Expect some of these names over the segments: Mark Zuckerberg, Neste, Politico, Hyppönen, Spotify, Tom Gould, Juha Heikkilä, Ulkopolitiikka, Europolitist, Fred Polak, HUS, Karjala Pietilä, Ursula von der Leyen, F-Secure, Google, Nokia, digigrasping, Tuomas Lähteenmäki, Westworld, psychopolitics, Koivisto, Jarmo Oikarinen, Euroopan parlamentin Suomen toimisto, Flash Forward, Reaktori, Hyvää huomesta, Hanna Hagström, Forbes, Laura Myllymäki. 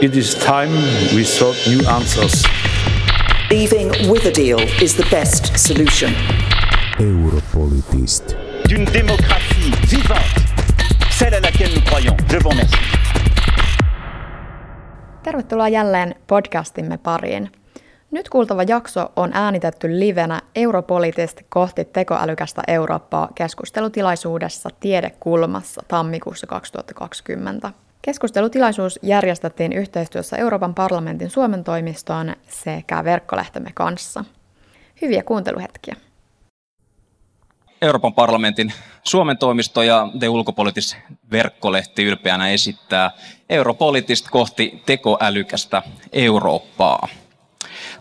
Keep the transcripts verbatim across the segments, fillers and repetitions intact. It is time we sought new answers. Leaving with a deal is the best solution. Europolitist. D'une démocratie vivante, celle à laquelle nous croyons. Je vous remercie. Tervetuloa jälleen podcastimme pariin. Nyt kuultava jakso on äänitetty livenä Europolitist kohti tekoälykästä Eurooppaa keskustelutilaisuudessa Tiedekulmassa tammikuussa kaksituhattakaksikymmentä. Keskustelutilaisuus järjestettiin yhteistyössä Euroopan parlamentin Suomen toimistoon sekä verkkolehtemme kanssa. Hyviä kuunteluhetkiä. Euroopan parlamentin Suomen toimisto ja The Ulkopolitist verkkolehti ylpeänä esittää Europolitist kohti tekoälykästä Eurooppaa.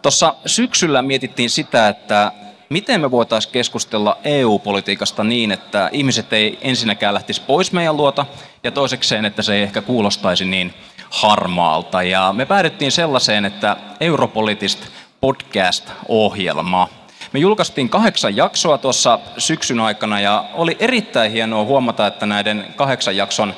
Tuossa syksyllä mietittiin sitä, että miten me voitaisiin keskustella E U-politiikasta niin, että ihmiset ei ensinnäkään lähtisi pois meidän luota ja toisekseen, että se ei ehkä kuulostaisi niin harmaalta. Ja me päädyttiin sellaiseen, että Europolitist podcast-ohjelma. Me julkaistiin kahdeksan jaksoa tuossa syksyn aikana ja oli erittäin hienoa huomata, että näiden kahdeksan jakson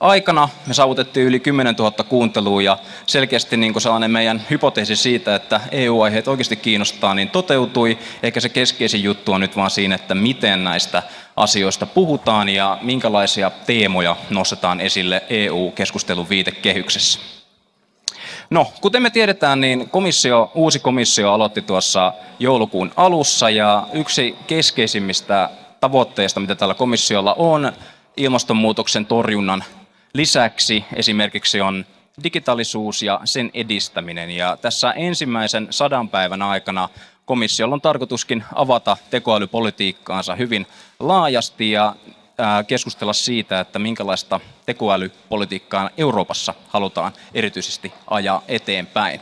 aikana me saavutettiin yli kymmenentuhatta kuuntelua ja selkeästi niin kuin sellainen meidän hypoteesi siitä, että E U-aiheet oikeasti kiinnostaa, niin toteutui. Eikä se keskeisin juttu on nyt vaan siinä, että miten näistä asioista puhutaan ja minkälaisia teemoja nostetaan esille E U-keskustelun viitekehyksessä. No, kuten me tiedetään, niin komissio, uusi komissio aloitti tuossa joulukuun alussa ja yksi keskeisimmistä tavoitteista, mitä tällä komissiolla on ilmastonmuutoksen torjunnan lisäksi esimerkiksi on digitaalisuus ja sen edistäminen. Ja tässä ensimmäisen sadan päivän aikana komissiolla on tarkoituskin avata tekoälypolitiikkaansa hyvin laajasti ja keskustella siitä, että minkälaista tekoälypolitiikkaa Euroopassa halutaan erityisesti ajaa eteenpäin.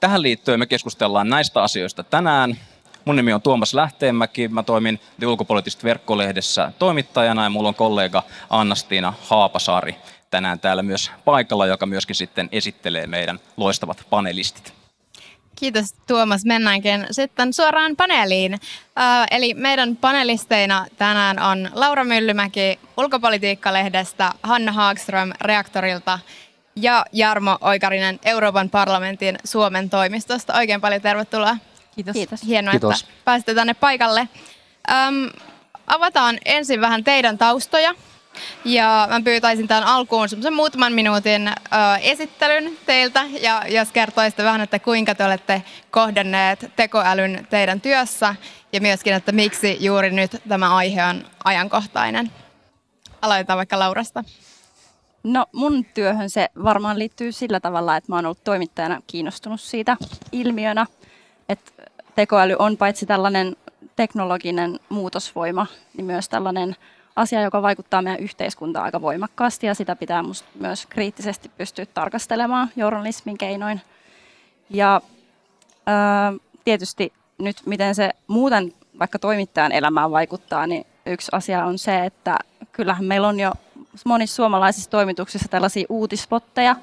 Tähän liittyen me keskustellaan näistä asioista tänään. Mun nimi on Tuomas Lähteenmäki, mä toimin The Ulkopolitist verkkolehdessä toimittajana ja mulla on kollega Annastiina Haapasaari tänään täällä myös paikalla, joka myöskin sitten esittelee meidän loistavat panelistit. Kiitos Tuomas, mennäänkin sitten suoraan paneeliin. Äh, eli meidän panelisteina tänään on Laura Myllymäki Ulkopolitiikka-lehdestä, Hanna Hagström Reaktorilta ja Jarmo Oikarinen Euroopan parlamentin Suomen toimistosta. Oikein paljon tervetuloa. Kiitos. Kiitos. Hienoa, Kiitos. Että pääsitte tänne paikalle. Öm, avataan ensin vähän teidän taustoja. Ja mä pyytäisin tämän alkuun semmoisen muutaman minuutin ö, esittelyn teiltä. Ja jos kertoisitte vähän, että kuinka te olette kohdanneet tekoälyn teidän työssä. Ja myöskin, että miksi juuri nyt tämä aihe on ajankohtainen. Aloitetaan vaikka Laurasta. No mun työhön se varmaan liittyy sillä tavalla, että mä oon ollut toimittajana kiinnostunut siitä ilmiönä. Että tekoäly on paitsi tällainen teknologinen muutosvoima, niin myös tällainen asia, joka vaikuttaa meidän yhteiskuntaan aika voimakkaasti ja sitä pitää musta myös kriittisesti pystyä tarkastelemaan journalismin keinoin. Ja ää, tietysti nyt miten se muuten vaikka toimittajan elämään vaikuttaa, niin yksi asia on se, että kyllähän meillä on jo monissa suomalaisissa toimituksissa tällaisia uutispotteja,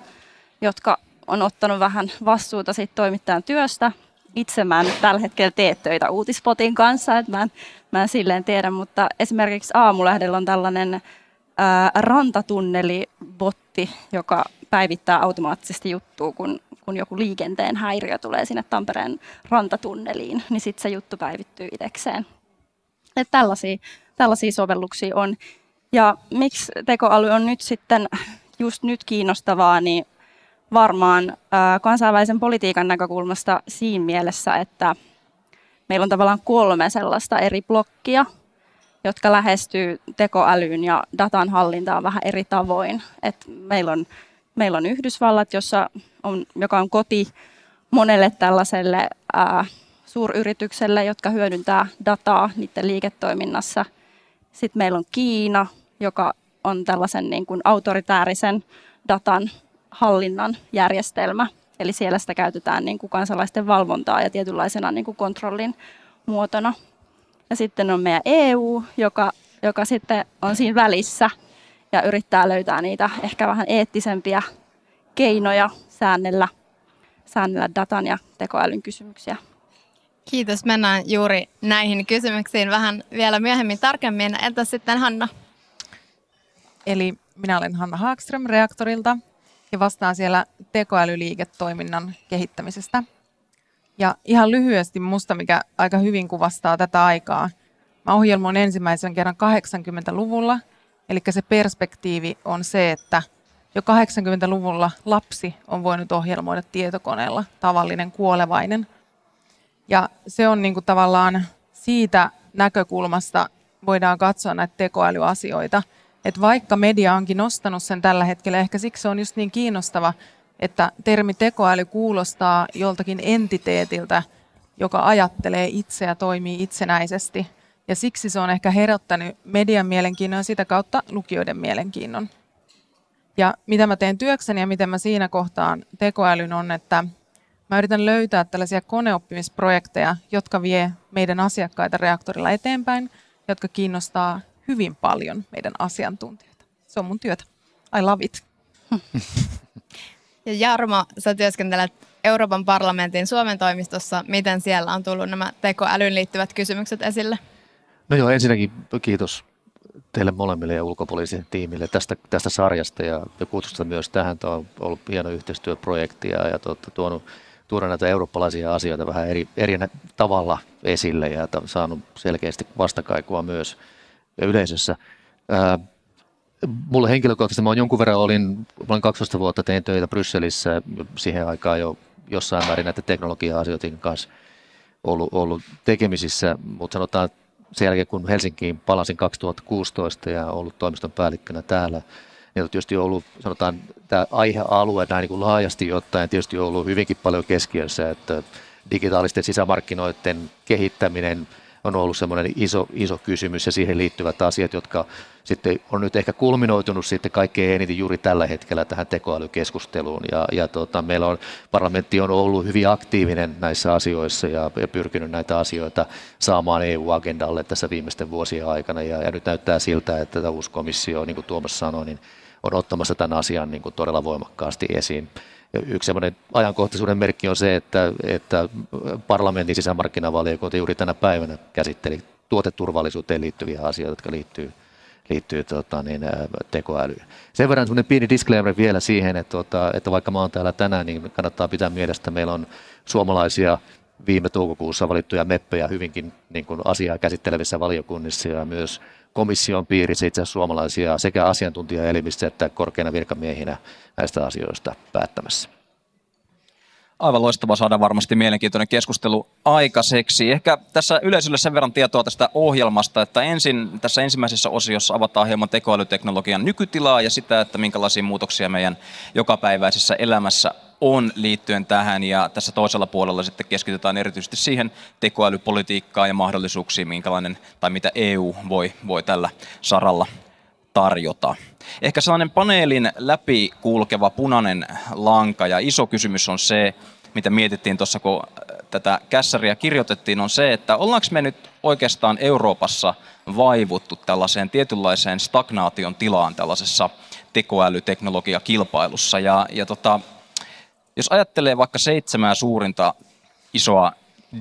jotka on ottanut vähän vastuuta siitä toimittajan työstä. Itse mä en nyt tällä hetkellä tee töitä uutispotin kanssa, että mä en, mä en silleen tiedä, mutta esimerkiksi Aamulehdellä on tällainen ää, rantatunnelibotti, joka päivittää automaattisesti juttua, kun, kun joku liikenteen häiriö tulee sinne Tampereen rantatunneliin, niin sitten se juttu päivittyy itsekseen. Että tällaisia, tällaisia sovelluksia on. Ja miksi tekoäly on nyt sitten just nyt kiinnostavaa, niin varmaan kansainvälisen politiikan näkökulmasta siinä mielessä, että meillä on tavallaan kolme sellaista eri blokkia, jotka lähestyy tekoälyyn ja datan hallintaan vähän eri tavoin. Et meillä on, meillä on Yhdysvallat, jossa on, joka on koti monelle tällaiselle ää, suuryritykselle, jotka hyödyntää dataa niiden liiketoiminnassa. Sitten meillä on Kiina, joka on tällaisen niin kuin autoritäärisen datan hallinnan järjestelmä, eli siellä sitä käytetään niin kuin kansalaisten valvontaa ja tietynlaisena niin kuin kontrollin muotona. Ja sitten on meidän E U, joka, joka sitten on siinä välissä ja yrittää löytää niitä ehkä vähän eettisempiä keinoja säännellä, säännellä datan ja tekoälyn kysymyksiä. Kiitos, mennään juuri näihin kysymyksiin vähän vielä myöhemmin tarkemmin. Entäs sitten Hanna? Eli minä olen Hanna Hagström Reaktorilta. ja vastaan siellä tekoälyliiketoiminnan kehittämisestä. Ja ihan lyhyesti musta, mikä aika hyvin kuvastaa tätä aikaa. Mä ohjelmoin ensimmäisen kerran kahdeksankymmentäluvulla, eli se perspektiivi on se, että jo kahdeksankymmentäluvulla lapsi on voinut ohjelmoida tietokoneella, tavallinen kuolevainen. Ja se on niin kuin tavallaan siitä näkökulmasta voidaan katsoa näitä tekoälyasioita. Että vaikka media onkin nostanut sen tällä hetkellä, ehkä siksi se on just niin kiinnostava, että termi tekoäly kuulostaa joltakin entiteetiltä, joka ajattelee itse ja toimii itsenäisesti. Ja siksi se on ehkä herättänyt median mielenkiinnon ja sitä kautta lukijoiden mielenkiinnon. Ja mitä mä teen työkseni ja miten mä siinä kohtaan tekoälyn on, että mä yritän löytää tällaisia koneoppimisprojekteja, jotka vie meidän asiakkaita Reaktorilla eteenpäin, jotka kiinnostaa hyvin paljon meidän asiantuntijoita. Se on mun työtä. I love it. Ja Jarmo, sä työskentelet Euroopan parlamentin Suomen toimistossa. Miten siellä on tullut nämä tekoälyyn liittyvät kysymykset esille? No joo, ensinnäkin kiitos teille molemmille ja ulkopoliisin tiimille tästä, tästä sarjasta ja kutsusta myös tähän. Tämä on ollut hieno yhteistyöprojekti ja, ja tuonut, tuoda näitä eurooppalaisia asioita vähän eri, eri tavalla esille ja t- saanut selkeästi vastakaikua myös yleisössä. Ää, mulle henkilökohtaisesti, mä jonkun verran olin, olin kaksitoista vuotta, tein töitä Brysselissä siihen aikaan jo jossain määrin näitä teknologia-asioiden kanssa ollut, ollut tekemisissä, mutta sanotaan, sen jälkeen, kun Helsinkiin palasin kaksituhattakuusitoista ja ollut toimiston päällikkönä täällä, niin on tietysti ollut, sanotaan, tämä aihealue näin niin kuin laajasti ottaen tietysti ollut hyvinkin paljon keskiössä, että digitaalisten sisämarkkinoiden kehittäminen on ollut semmoinen iso, iso kysymys ja siihen liittyvät asiat, jotka sitten on nyt ehkä kulminoitunut sitten kaikkein eniten juuri tällä hetkellä tähän tekoälykeskusteluun. Ja, ja tota, meillä on, parlamentti on ollut hyvin aktiivinen näissä asioissa ja, ja pyrkinyt näitä asioita saamaan E U-agendalle tässä viimeisten vuosien aikana. Ja, ja nyt näyttää siltä, että tämä uusi komissio, niin kuin Tuomas sanoi, niin on ottamassa tämän asian niin kuin todella voimakkaasti esiin. Yksi semmoinen ajankohtaisuuden merkki on se, että, että parlamentin sisämarkkinavaliokunta juuri tänä päivänä käsitteli tuoteturvallisuuteen liittyviä asioita, jotka liittyy, liittyy tota, niin, tekoälyyn. Sen verran semmoinen pieni disclaimer vielä siihen, että, että vaikka mä oon täällä tänään, niin kannattaa pitää mielessä, että meillä on suomalaisia viime toukokuussa valittuja meppejä hyvinkin niin kuin asiaa käsittelevissä valiokunnissa ja myös komission piirissä itse asiassa suomalaisia sekä asiantuntijaelimissä että korkeina virkamiehinä näistä asioista päättämässä. Aivan loistavaa, saadaan varmasti mielenkiintoinen keskustelu aikaiseksi. Ehkä tässä yleisölle sen verran tietoa tästä ohjelmasta, että ensin tässä ensimmäisessä osiossa avataan hieman tekoälyteknologian nykytilaa ja sitä, että minkälaisia muutoksia meidän jokapäiväisessä elämässä on liittyen tähän, ja tässä toisella puolella sitten keskitytään erityisesti siihen tekoälypolitiikkaan ja mahdollisuuksiin, minkälainen tai mitä E U voi, voi tällä saralla tarjota. Ehkä sellainen paneelin läpi kulkeva punainen lanka ja iso kysymys on se, mitä mietittiin tuossa, kun tätä kässäriä kirjoitettiin, on se, että ollaanko me nyt oikeastaan Euroopassa vaivuttu tällaiseen tietynlaiseen stagnaation tilaan tällaisessa tekoälyteknologiakilpailussa, ja, ja tota, jos ajattelee vaikka seitsemää suurinta isoa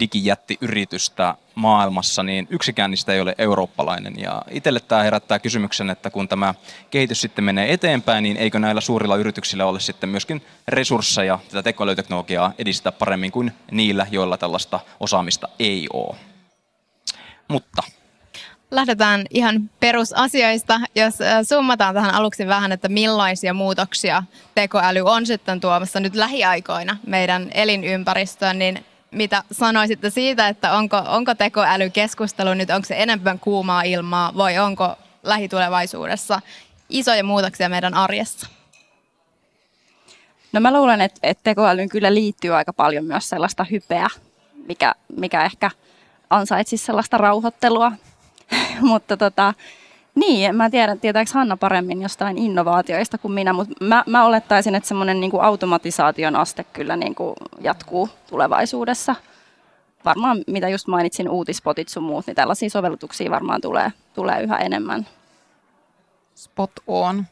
digijättiyritystä maailmassa, niin yksikään niistä ei ole eurooppalainen. Ja itselle tämä herättää kysymyksen, että kun tämä kehitys sitten menee eteenpäin, niin eikö näillä suurilla yrityksillä ole sitten myöskin resursseja tätä tekoälyteknologiaa edistää paremmin kuin niillä, joilla tällaista osaamista ei ole. Mutta lähdetään ihan perusasioista. Jos summataan tähän aluksi vähän, että millaisia muutoksia tekoäly on sitten tuomassa nyt lähiaikoina meidän elinympäristöön, niin mitä sanoisitte siitä, että onko, onko tekoälykeskustelu nyt, onko se enemmän kuumaa ilmaa vai onko lähitulevaisuudessa isoja muutoksia meidän arjessa? No mä luulen, että, että tekoälyyn kyllä liittyy aika paljon myös sellaista hypeä, mikä, mikä ehkä ansaitsisi sellaista rauhoittelua. Mutta tota, niin, mä tiedän, tietääkö Hanna paremmin jostain innovaatioista kuin minä, mutta mä, mä olettaisin, että semmoinen niin kuin automatisaation aste kyllä niin kuin jatkuu tulevaisuudessa. Varmaan, mitä just mainitsin, uutispotit sun muut, niin tällaisia sovellutuksia varmaan tulee, tulee yhä enemmän. Spot on.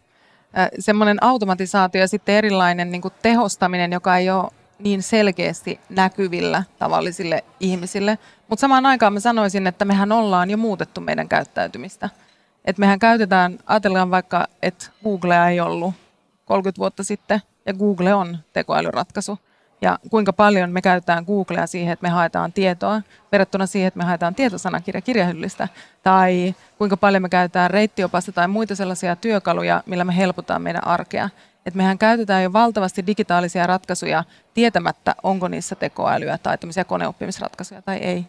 Semmoinen automatisaatio ja sitten erilainen niin kuin tehostaminen, joka ei ole niin selkeästi näkyvillä tavallisille ihmisille. Mutta samaan aikaan mä sanoisin, että mehän ollaan jo muutettu meidän käyttäytymistä. Et mehän käytetään, ajatellaan vaikka, että Googlea ei ollut kolmekymmentä vuotta sitten, ja Google on tekoälyratkaisu. Ja kuinka paljon me käytetään Googlea siihen, että me haetaan tietoa, verrattuna siihen, että me haetaan tietosanakirja kirjahyllystä. Tai kuinka paljon me käytetään reittiopasta tai muita sellaisia työkaluja, millä me helpotaan meidän arkea. Että mehän käytetään jo valtavasti digitaalisia ratkaisuja tietämättä, onko niissä tekoälyä tai tämmöisiä koneoppimisratkaisuja tai ei.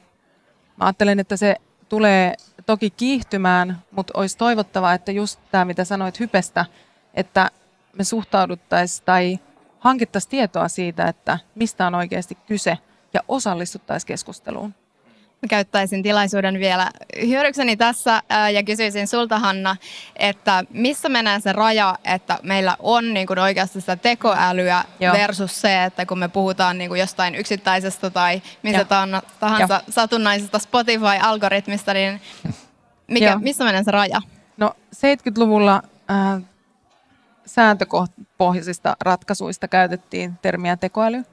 Mä ajattelen, että se tulee toki kiihtymään, mutta olisi toivottavaa, että just tämä, mitä sanoit Hypestä, että me suhtauduttaisiin tai hankittaisiin tietoa siitä, että mistä on oikeasti kyse ja osallistuttaisiin keskusteluun. Mä käyttäisin tilaisuuden vielä hyödykseni tässä ja kysyisin sulta, Hanna, että missä menee se raja, että meillä on niin kuin oikeasti sitä tekoälyä Joo. versus se, että kun me puhutaan niin kuin jostain yksittäisestä tai mistä Joo. tahansa Joo. satunnaisesta Spotify-algoritmista, niin mikä, missä menee se raja? No seitsemänkymmentäluvulla äh, sääntöpohjaisista ratkaisuista käytettiin termiä tekoäly,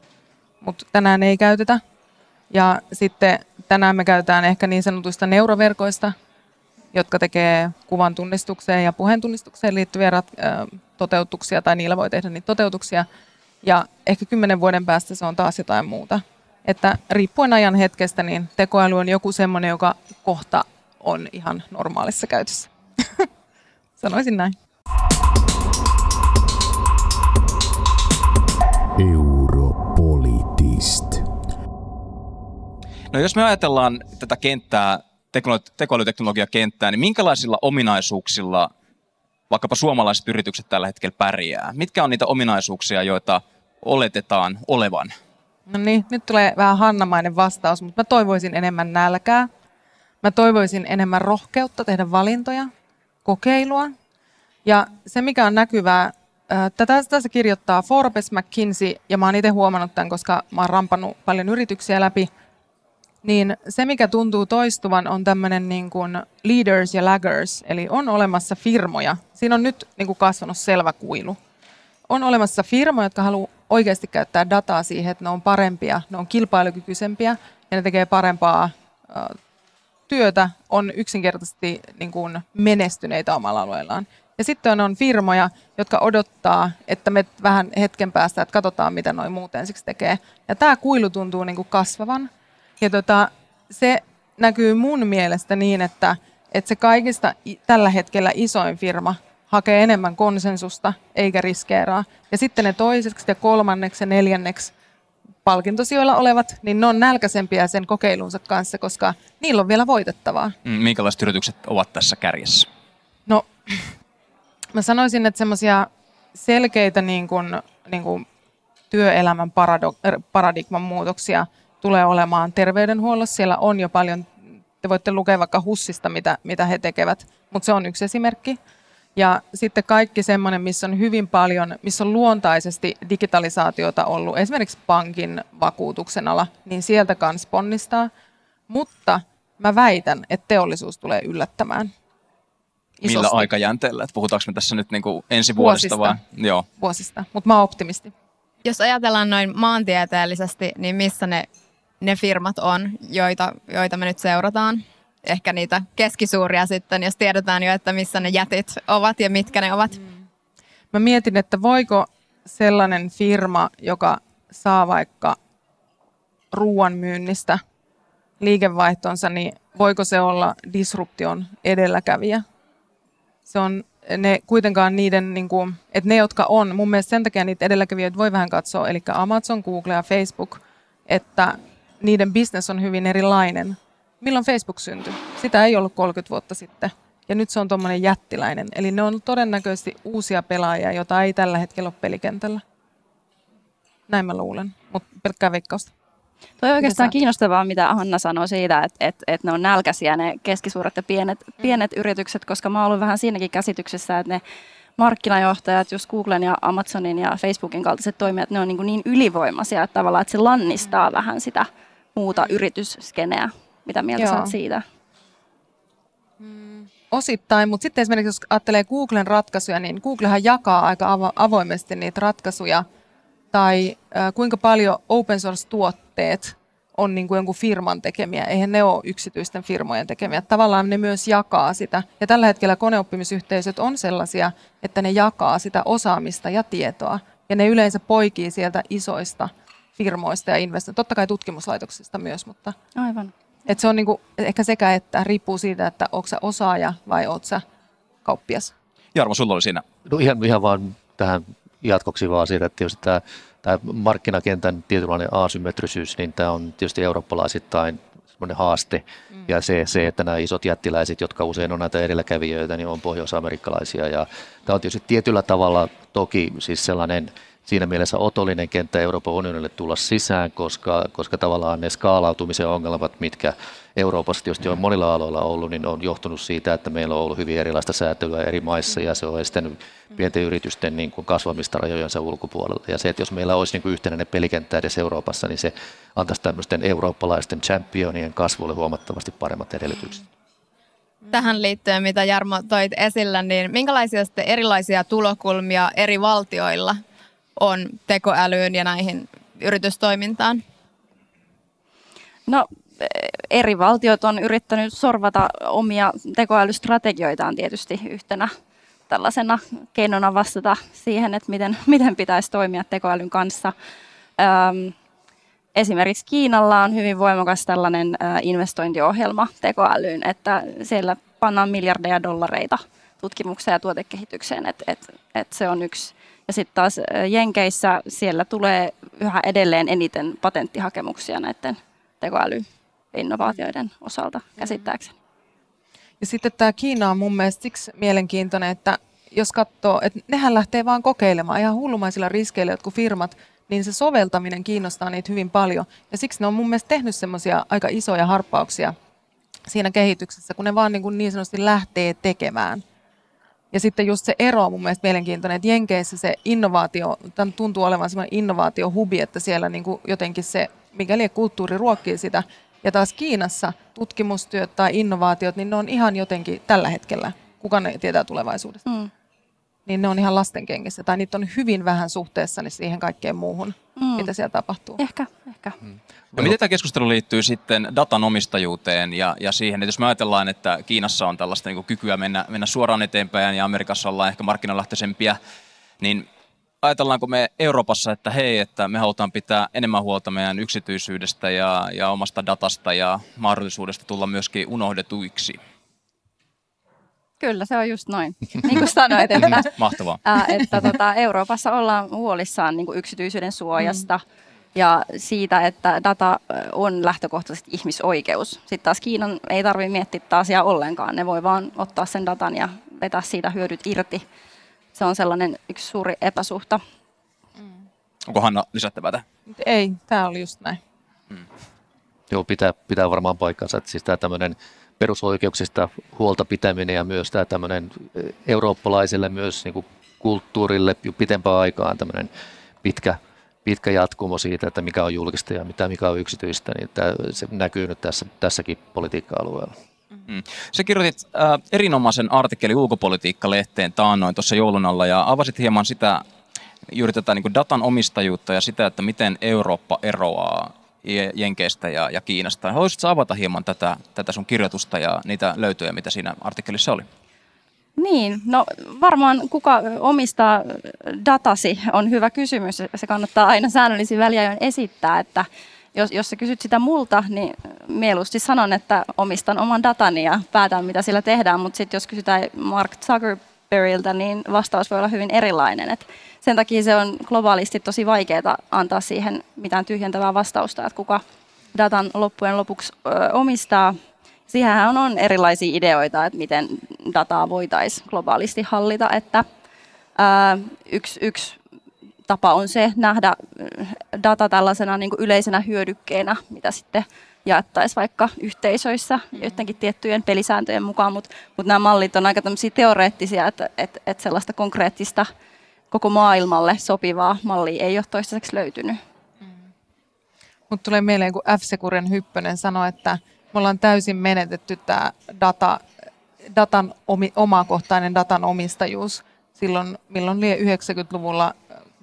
mutta tänään ei käytetä. Ja sitten tänään me käytetään ehkä niin sanotuista neuroverkoista, jotka tekee kuvan tunnistukseen ja puheen tunnistukseen liittyviä rat- äh, toteutuksia, tai niillä voi tehdä niitä toteutuksia. Ja ehkä kymmenen vuoden päästä se on taas jotain muuta. Että riippuen ajan hetkestä, niin tekoäly on joku semmoinen, joka kohta on ihan normaalissa käytössä. Sanoisin näin. Europolitist. No jos me ajatellaan tätä kenttää, tekoälyteknologiakenttää, niin minkälaisilla ominaisuuksilla vaikkapa suomalaiset yritykset tällä hetkellä pärjää? Mitkä on niitä ominaisuuksia, joita oletetaan olevan? No niin, nyt tulee vähän Hannamainen vastaus, mutta mä toivoisin enemmän nälkää. Mä toivoisin enemmän rohkeutta tehdä valintoja, kokeilua. Ja se, mikä on näkyvää, tätä tässä kirjoittaa Forbes, McKinsey, ja mä oon itse huomannut tämän, koska mä oon rampannut paljon yrityksiä läpi. Niin se, mikä tuntuu toistuvan, on tämmöinen niin kuin leaders ja laggers, eli on olemassa firmoja. Siinä on nyt niin kuin kasvanut selvä kuilu. On olemassa firmoja, jotka haluaa oikeasti käyttää dataa siihen, että ne on parempia, ne on kilpailukykyisempiä ja ne tekee parempaa äh, työtä, on yksinkertaisesti niin kuin menestyneitä omalla alueellaan. Ja sitten on firmoja, jotka odottaa, että me vähän hetken päästä, että katsotaan, mitä noi muut ensiksi tekee. Ja tämä kuilu tuntuu niin kuin kasvavan. Ja tota, se näkyy mun mielestä niin, että, että se kaikista tällä hetkellä isoin firma hakee enemmän konsensusta eikä riskeeraa. Ja sitten ne toiseksi ja kolmanneksi ja neljänneksi palkintosijoilla olevat, niin ne on nälkäisempiä sen kokeilunsa kanssa, koska niillä on vielä voitettavaa. Minkälaiset yritykset ovat tässä kärjessä? No, mä sanoisin, että semmoisia selkeitä niin kuin, niin kuin työelämän parado- paradigman muutoksia tulee olemaan terveydenhuollossa. Siellä on jo paljon, te voitte lukea vaikka HUSista, mitä, mitä he tekevät, mutta se on yksi esimerkki. Ja sitten kaikki semmoinen, missä on hyvin paljon, missä on luontaisesti digitalisaatiota ollut, esimerkiksi pankin vakuutuksen ala, niin sieltä kans ponnistaa. Mutta mä väitän, että teollisuus tulee yllättämään. Isosti. Millä aikajänteellä? Et puhutaanko me tässä nyt niinku ensi vuodesta? Vuosista, vai? Joo. Vuosista. Mutta mä oon optimisti. Jos ajatellaan noin maantieteellisesti, niin missä ne ne firmat on, joita, joita me nyt seurataan. Ehkä niitä keskisuuria sitten, jos tiedetään jo, että missä ne jätit ovat ja mitkä ne ovat. Mm. Mä mietin, että voiko sellainen firma, joka saa vaikka ruoan myynnistä liikevaihtonsa, niin voiko se olla disruption edelläkävijä? Se on ne kuitenkaan niiden, niin kuin, että ne, jotka on, mun mielestä sen takia niitä edelläkävijöitä voi vähän katsoa, eli Amazon, Google ja Facebook, että niiden business on hyvin erilainen. Milloin Facebook syntyi? Sitä ei ollut kolmekymmentä vuotta sitten. Ja nyt se on tuommoinen jättiläinen. Eli ne on todennäköisesti uusia pelaajia, joita ei tällä hetkellä ole pelikentällä. Näin mä luulen, mutta pelkkää veikkausta. Toi on oikeastaan kiinnostavaa, mitä Hanna sanoi siitä, että, että, että ne on nälkäisiä ne keskisuuret ja pienet, pienet yritykset, koska mä oon ollut vähän siinäkin käsityksessä, että ne markkinajohtajat, just Googlen ja Amazonin ja Facebookin kaltaiset toimijat, ne on niin, niin ylivoimaisia, että tavallaan että se lannistaa vähän sitä muuta yritysskeneä. Mitä mieltä Joo. sä oot siitä? Osittain, mutta sitten esimerkiksi jos ajattelee Googlen ratkaisuja, niin Googlehan jakaa aika avoimesti niitä ratkaisuja, tai äh, kuinka paljon open source-tuotteet on niin kuin jonkun firman tekemiä, eihän ne ole yksityisten firmojen tekemiä. Tavallaan ne myös jakaa sitä, ja tällä hetkellä koneoppimisyhteisöt on sellaisia, että ne jakaa sitä osaamista ja tietoa, ja ne yleensä poikii sieltä isoista firmoista ja investointeista. Totta kai tutkimuslaitoksista myös, mutta aivan. Et se on niinku, ehkä sekä, että riippuu siitä, että ootko sä osaaja vai ootko sä kauppias. Jarmo, sulla oli siinä. No ihan, ihan vaan tähän jatkoksi vaan siitä, että tietysti tämä, tämä markkinakentän tietynlainen asymmetrisyys, niin tämä on tietysti eurooppalaisittain semmoinen haaste. Mm. Ja se, se, että nämä isot jättiläiset, jotka usein on näitä edelläkävijöitä, niin on pohjois-amerikkalaisia. Ja tämä on tietysti tietyllä tavalla toki siis sellainen siinä mielessä otollinen kenttä Euroopan unionille tulla sisään, koska, koska tavallaan ne skaalautumisen ongelmat, mitkä Euroopassa tietysti on monilla aloilla ollut, niin on johtunut siitä, että meillä on ollut hyvin erilaista säätelyä eri maissa ja se on estänyt pienten yritysten niin kuin kasvamista rajojensa ulkopuolella. Ja se, että jos meillä olisi niin kuin yhtenäinen pelikenttä edes Euroopassa, niin se antaisi tämmöisten eurooppalaisten championien kasvulle huomattavasti paremmat edellytykset. Tähän liittyen, mitä Jarmo toit esillä, niin minkälaisia sitten erilaisia tulokulmia eri valtioilla on tekoälyyn ja näihin yritystoimintaan? No, eri valtiot on yrittänyt sorvata omia tekoälystrategioitaan tietysti yhtenä tällaisena keinona vastata siihen, että miten, miten pitäisi toimia tekoälyn kanssa. Ähm, esimerkiksi Kiinalla on hyvin voimakas tällainen investointiohjelma tekoälyyn, että siellä pannaan miljardeja dollareita tutkimukseen ja tuotekehitykseen, että et, et se on yksi. Ja sitten taas Jenkeissä siellä tulee yhä edelleen eniten patenttihakemuksia näiden tekoälyinnovaatioiden osalta käsittääkseni. Ja sitten tämä Kiina on mun mielestä siksi mielenkiintoinen, että jos katsoo, että nehän lähtee vaan kokeilemaan ihan hullumaisilla riskeillä jotkut firmat, niin se soveltaminen kiinnostaa niitä hyvin paljon. Ja siksi ne on mun mielestä tehnyt semmoisia aika isoja harppauksia siinä kehityksessä, kun ne vaan niin, niin sanotusti lähtee tekemään. Ja sitten just se ero on mun mielestä mielenkiintoinen, että Jenkeissä se innovaatio, tämän tuntuu olevan semmoinen innovaatiohubi, että siellä niin kuin jotenkin se, mikäli kulttuuri ruokkii sitä. Ja taas Kiinassa tutkimustyöt tai innovaatiot, niin ne on ihan jotenkin tällä hetkellä, kukaan ei tietää tulevaisuudesta, mm. niin ne on ihan lastenkengissä. Tai niitä on hyvin vähän suhteessa niin siihen kaikkeen muuhun, mm. mitä siellä tapahtuu. Ehkä, ehkä. Mm. No, miten tämä keskustelu liittyy sitten datan omistajuuteen ja, ja siihen, että jos me ajatellaan, että Kiinassa on tällaista niin kuin kykyä mennä, mennä suoraan eteenpäin ja Amerikassa ollaan ehkä markkinalähtöisempiä, niin ajatellaanko me Euroopassa, että hei, että me halutaan pitää enemmän huolta meidän yksityisyydestä ja, ja omasta datasta ja mahdollisuudesta tulla myöskin unohdetuiksi? Kyllä, se on just noin. Niin kuin sanoit, että, mahtavaa. että tuota, Euroopassa ollaan huolissaan niin kuin yksityisyyden suojasta. Mm. Ja siitä, että data on lähtökohtaisesti ihmisoikeus. Sitten taas Kiinan ei tarvitse miettiä tätä asiaa ollenkaan. Ne voi vaan ottaa sen datan ja vetää siitä hyödyt irti. Se on sellainen yksi suuri epäsuhta. Mm. Onko Hanna lisättävää tähän? Ei, tämä oli just näin. Mm. Joo, pitää, pitää varmaan paikkansa. Siis tämä tämmöinen perusoikeuksista huolta pitäminen ja myös tämä tämmöinen eurooppalaiselle myös niin kuin kulttuurille pitempään aikaan tämmöinen pitkä pitkä jatkumo siitä, että mikä on julkista ja mitä mikä on yksityistä, niin tämä, se näkyy nyt tässä, tässäkin politiikka-alueella. Mm. Sä kirjoitit äh, erinomaisen artikkelin Ulkopolitiikka-lehteen taannoin tuossa joulun alla ja avasit hieman sitä, juuri tätä niin kuin datan omistajuutta ja sitä, että miten Eurooppa eroaa Jenkeistä ja, ja Kiinasta. Haluaisitko avata hieman tätä, tätä sun kirjoitusta ja niitä löytöjä, mitä siinä artikkelissa oli? Niin, no varmaan kuka omistaa datasi on hyvä kysymys. Se kannattaa aina säännöllisin väliajoin esittää, että jos, jos sä kysyt sitä multa, niin mieluusti sanon, että omistan oman datani ja päätän mitä sillä tehdään, mutta sitten jos kysytään Mark Zuckerbergiltä, niin vastaus voi olla hyvin erilainen. Et sen takia se on globaalisti tosi vaikeaa antaa siihen mitään tyhjentävää vastausta, että kuka datan loppujen lopuksi ö, omistaa. Siihenhän on erilaisia ideoita, että miten dataa voitaisiin globaalisti hallita. Että, ää, yksi, yksi tapa on se nähdä data tällaisena niin kuin yleisenä hyödykkeenä, mitä sitten jaettaisiin vaikka yhteisöissä jotenkin tiettyjen pelisääntöjen mukaan. Mutta mut nämä mallit on aika tämmöisiä teoreettisia, että et, et sellaista konkreettista koko maailmalle sopivaa mallia ei ole toistaiseksi löytynyt. Mut tulee mieleen, kun F-Securen Hyppönen sanoi, että me ollaan täysin menetetty tämä data, datan, omakohtainen datan omistajuus silloin, milloin lie yhdeksänkymmentäluvulla,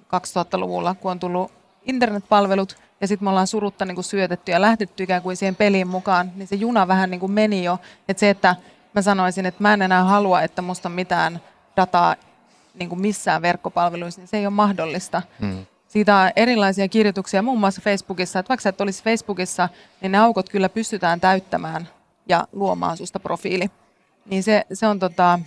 kaksituhattaluvulla, kun on tullut internetpalvelut ja sitten me ollaan surutta niin kuin syötetty ja lähdetty ikään kuin siihen peliin mukaan, niin se juna vähän niin kuin meni jo. Että se, että mä sanoisin, että mä en enää halua, että musta on mitään dataa niin kuin missään verkkopalveluissa, niin se ei ole mahdollista. Mm. Siitä on erilaisia kirjoituksia, muun muassa Facebookissa, että vaikka sä et olisi Facebookissa, niin ne aukot kyllä pystytään täyttämään ja luomaan susta profiili. Niin se, se on tota,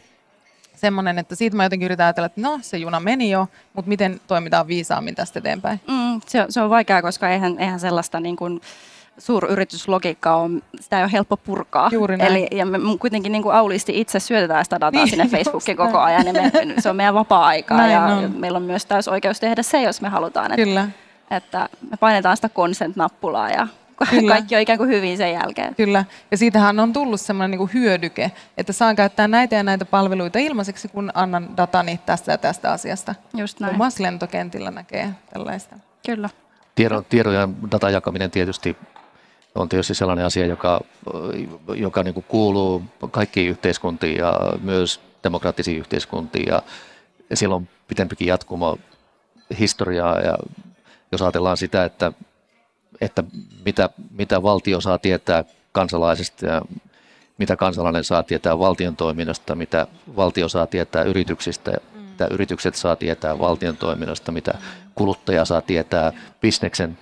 semmoinen, että siitä mä jotenkin yritän ajatella, että no se juna meni jo, mutta miten toimitaan viisaammin tästä eteenpäin? Mm, se, se on vaikeaa, koska eihän, eihän sellaista niin kuin suuryrityslogiikkaa on, sitä ei ole helppo purkaa. Juuri näin. Eli, ja me kuitenkin niin kuin auliisti itse syötetään sitä dataa niin, sinne Facebookiin koko ajan, ja me, se on meidän vapaa-aikaa, näin ja on. Meillä on myös täys oikeus tehdä se, jos me halutaan. Että, Kyllä. että me painetaan sitä consent-nappulaa, ja Kyllä. kaikki on ikään kuin hyvin sen jälkeen. Kyllä, ja siitähän on tullut semmoinen niin kuin hyödyke, että saan käyttää näitä ja näitä palveluita ilmaiseksi, kun annan datani tästä ja tästä asiasta. Just näin. Muun muassa lentokentillä näkee tällaista. Kyllä. Tiedon, tiedon ja datan jakaminen tietysti on tietysti sellainen asia, joka, joka niin kuin kuuluu kaikkiin yhteiskuntiin ja myös demokraattisiin yhteiskuntiin. Ja siellä on pitempikin jatkuma historiaa. Ja jos ajatellaan sitä, että, että mitä, mitä valtio saa tietää kansalaisesta ja mitä kansalainen saa tietää valtion toiminnasta, mitä valtio saa tietää yrityksistä ja mitä yritykset saa tietää valtion toiminnasta, mitä kuluttaja saa tietää bisneksen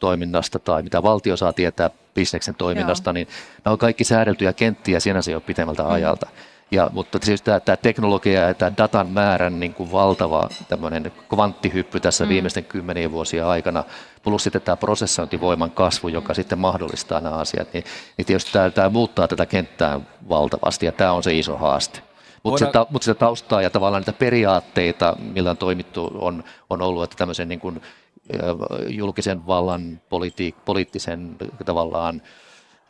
toiminnasta tai mitä valtio saa tietää bisneksen toiminnasta, Joo. niin nämä on kaikki säädeltyjä kenttiä sinänsä jo pitemmältä ajalta. Ja, mutta siis tämä, tämä teknologia ja tämä datan määrän niin kuin valtava tämmöinen kvanttihyppy tässä mm. viimeisten kymmenien vuosien aikana, plus sitten tämä prosessointivoiman kasvu, joka mm. sitten mahdollistaa nämä asiat, niin, niin tietysti tämä, tämä muuttaa tätä kenttää valtavasti ja tämä on se iso haaste. Mutta Voidaan... se, mut sitä taustaa ja tavallaan niitä periaatteita, millä on toimittu, on, on ollut, että tämmöisen niin kuin julkisen vallan, politi- poliittisen tavallaan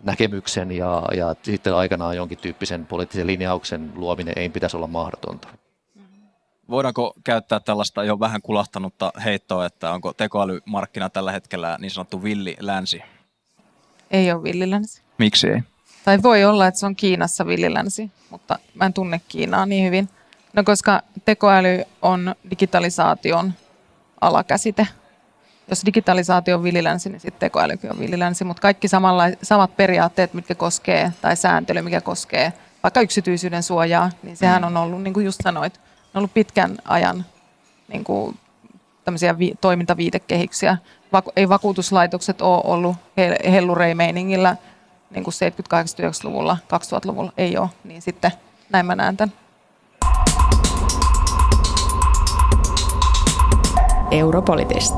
näkemyksen ja, ja sitten aikanaan jonkin tyyppisen poliittisen linjauksen luominen ei pitäisi olla mahdotonta. Voidaanko käyttää tällaista jo vähän kulahtanutta heittoa, että onko tekoälymarkkina tällä hetkellä niin sanottu villi länsi? Ei ole villi länsi. Miksi ei? Tai voi olla, että se on Kiinassa villi länsi, mutta mä en tunne Kiinaa niin hyvin. No koska tekoäly on digitalisaation alakäsite. Jos digitalisaatio on vililänsi, niin sitten tekoälykin on vililänsi, mutta kaikki samanlais- samat periaatteet, mitkä koskee, tai sääntely, mikä koskee vaikka yksityisyyden suojaa, niin sehän on ollut, niin kuin just sanoit, on ollut pitkän ajan niin kuin tämmöisiä vi- toimintaviitekehyksiä. Vaku- ei vakuutuslaitokset ole ollut he- hellurei-meiningillä niin kuin seitsemänkymmentä-kahdeksankymmentäluvulla, kaksituhattaluvulla ei ole, niin sitten näin mä näen tämän. Europolitist.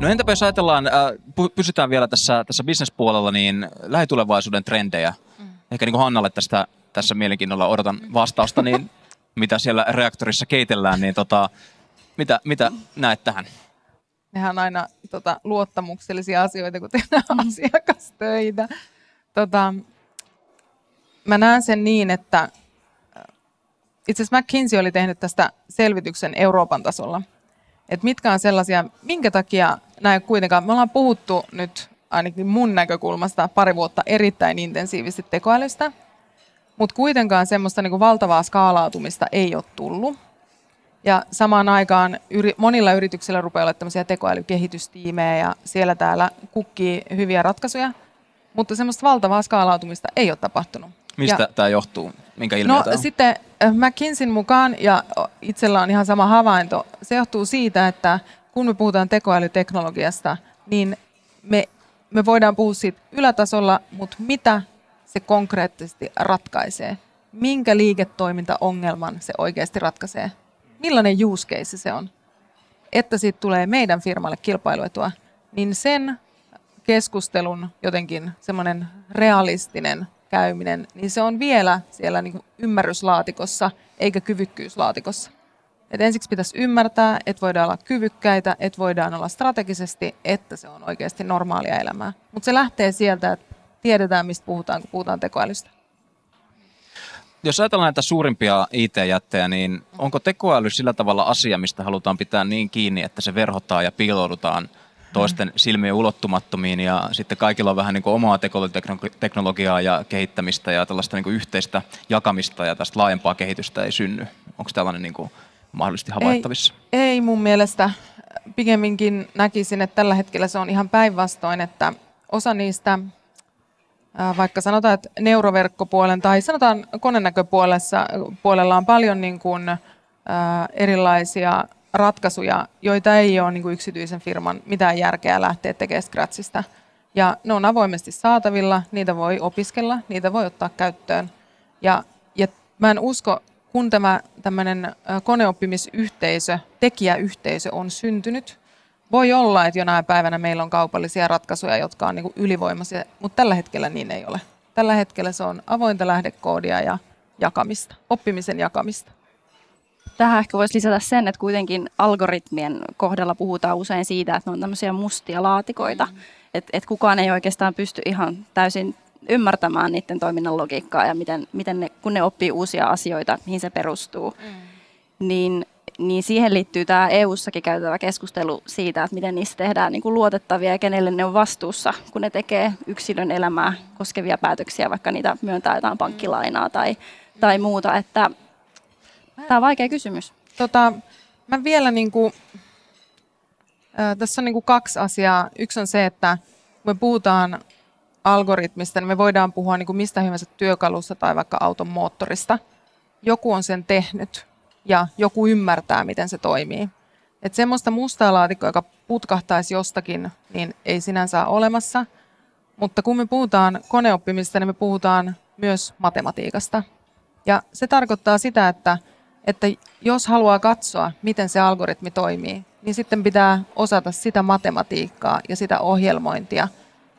No entäpä jos ajatellaan, pysytään vielä tässä, tässä bisnespuolella, niin lähitulevaisuuden trendejä. Mm. Ehkä niin kuin Hannalle tästä, tässä mielenkiinnolla odotan vastausta, niin mitä siellä reaktorissa keitellään, niin tota, mitä, mitä näet tähän? Nehän on aina tota, luottamuksellisia asioita, kun tehdään mm. asiakastöitä. Tota, mä näen sen niin, että itse asiassa McKinsey oli tehnyt tästä selvityksen Euroopan tasolla. Että mitkä on sellaisia, minkä takia näin kuitenkaan, me ollaan puhuttu nyt ainakin mun näkökulmasta pari vuotta erittäin intensiivisesti tekoälystä, mutta kuitenkaan semmoista niin kuin valtavaa skaalautumista ei ole tullut. Ja samaan aikaan yri, monilla yrityksillä rupeaa olla tämmöisiä tekoälykehitystiimejä ja siellä täällä kukkii hyviä ratkaisuja, mutta semmoista valtavaa skaalautumista ei ole tapahtunut. Mistä tämä johtuu? Minkä ilmiö no, tämä on? Sitten McKinseyn mukaan, ja itsellä on ihan sama havainto, se johtuu siitä, että kun me puhutaan tekoälyteknologiasta, niin me, me voidaan puhua siitä ylätasolla, mutta mitä se konkreettisesti ratkaisee? Minkä liiketoimintaongelman se oikeasti ratkaisee? Millainen use case se on? Että siitä tulee meidän firmalle kilpailuetua, niin sen keskustelun jotenkin semmoinen realistinen käyminen, niin se on vielä siellä niin kuin ymmärryslaatikossa eikä kyvykkyyslaatikossa. Et ensiksi pitäisi ymmärtää, että voidaan olla kyvykkäitä, että voidaan olla strategisesti, että se on oikeasti normaalia elämää. Mutta se lähtee sieltä, että tiedetään, mistä puhutaan, kun puhutaan tekoälystä. Jos ajatellaan näitä suurimpia I T-jättejä, niin onko tekoäly sillä tavalla asia, mistä halutaan pitää niin kiinni, että se verhotaan ja piiloudutaan toisten silmien ulottumattomiin ja sitten kaikilla on vähän niin kuin omaa teknologiaa ja kehittämistä ja tällaista niin kuin yhteistä jakamista ja tästä laajempaa kehitystä ei synny. Onko tällainen niin kuin mahdollisesti havaittavissa? Ei, ei mun mielestä. Pikemminkin näkisin, että tällä hetkellä se on ihan päinvastoin, että osa niistä, vaikka sanotaan, että neuroverkkopuolen tai sanotaan konenäköpuolella on paljon niin kuin erilaisia ratkaisuja, joita ei ole niin kuin yksityisen firman mitään järkeä lähteä tekemään scratchista. Ja ne on avoimesti saatavilla, niitä voi opiskella, niitä voi ottaa käyttöön. Ja, ja mä en usko, kun tämä tämmöinen koneoppimisyhteisö, tekijäyhteisö on syntynyt, voi olla, että jonain päivänä meillä on kaupallisia ratkaisuja, jotka on niin kuin ylivoimaisia, mutta tällä hetkellä niin ei ole. Tällä hetkellä se on avointa lähdekoodia ja jakamista, oppimisen jakamista. Tähän ehkä voisi lisätä sen, että kuitenkin algoritmien kohdalla puhutaan usein siitä, että ne on tämmöisiä mustia laatikoita, mm-hmm. että et kukaan ei oikeastaan pysty ihan täysin ymmärtämään niiden toiminnan logiikkaa ja miten, miten ne, kun ne oppii uusia asioita, mihin se perustuu. Mm. Niin, niin siihen liittyy tämä E U:ssakin käytävä keskustelu siitä, että miten niistä tehdään niin kuin luotettavia ja kenelle ne on vastuussa, kun ne tekee yksilön elämää koskevia päätöksiä, vaikka niitä myöntää jotain pankkilainaa tai, tai muuta. Että tämä on vaikea kysymys. Tota, mä vielä niin kuin, äh, tässä on niin kuin kaksi asiaa. Yksi on se, että kun me puhutaan algoritmista, niin me voidaan puhua niin kuin mistä hyvänsä työkalusta tai vaikka auton moottorista. Joku on sen tehnyt ja joku ymmärtää, miten se toimii. Et semmoista mustaa laatikkoa, joka putkahtaisi jostakin, niin ei sinänsä ole olemassa. Mutta kun me puhutaan koneoppimista, niin me puhutaan myös matematiikasta. Ja se tarkoittaa sitä, että Että jos haluaa katsoa, miten se algoritmi toimii, niin sitten pitää osata sitä matematiikkaa ja sitä ohjelmointia.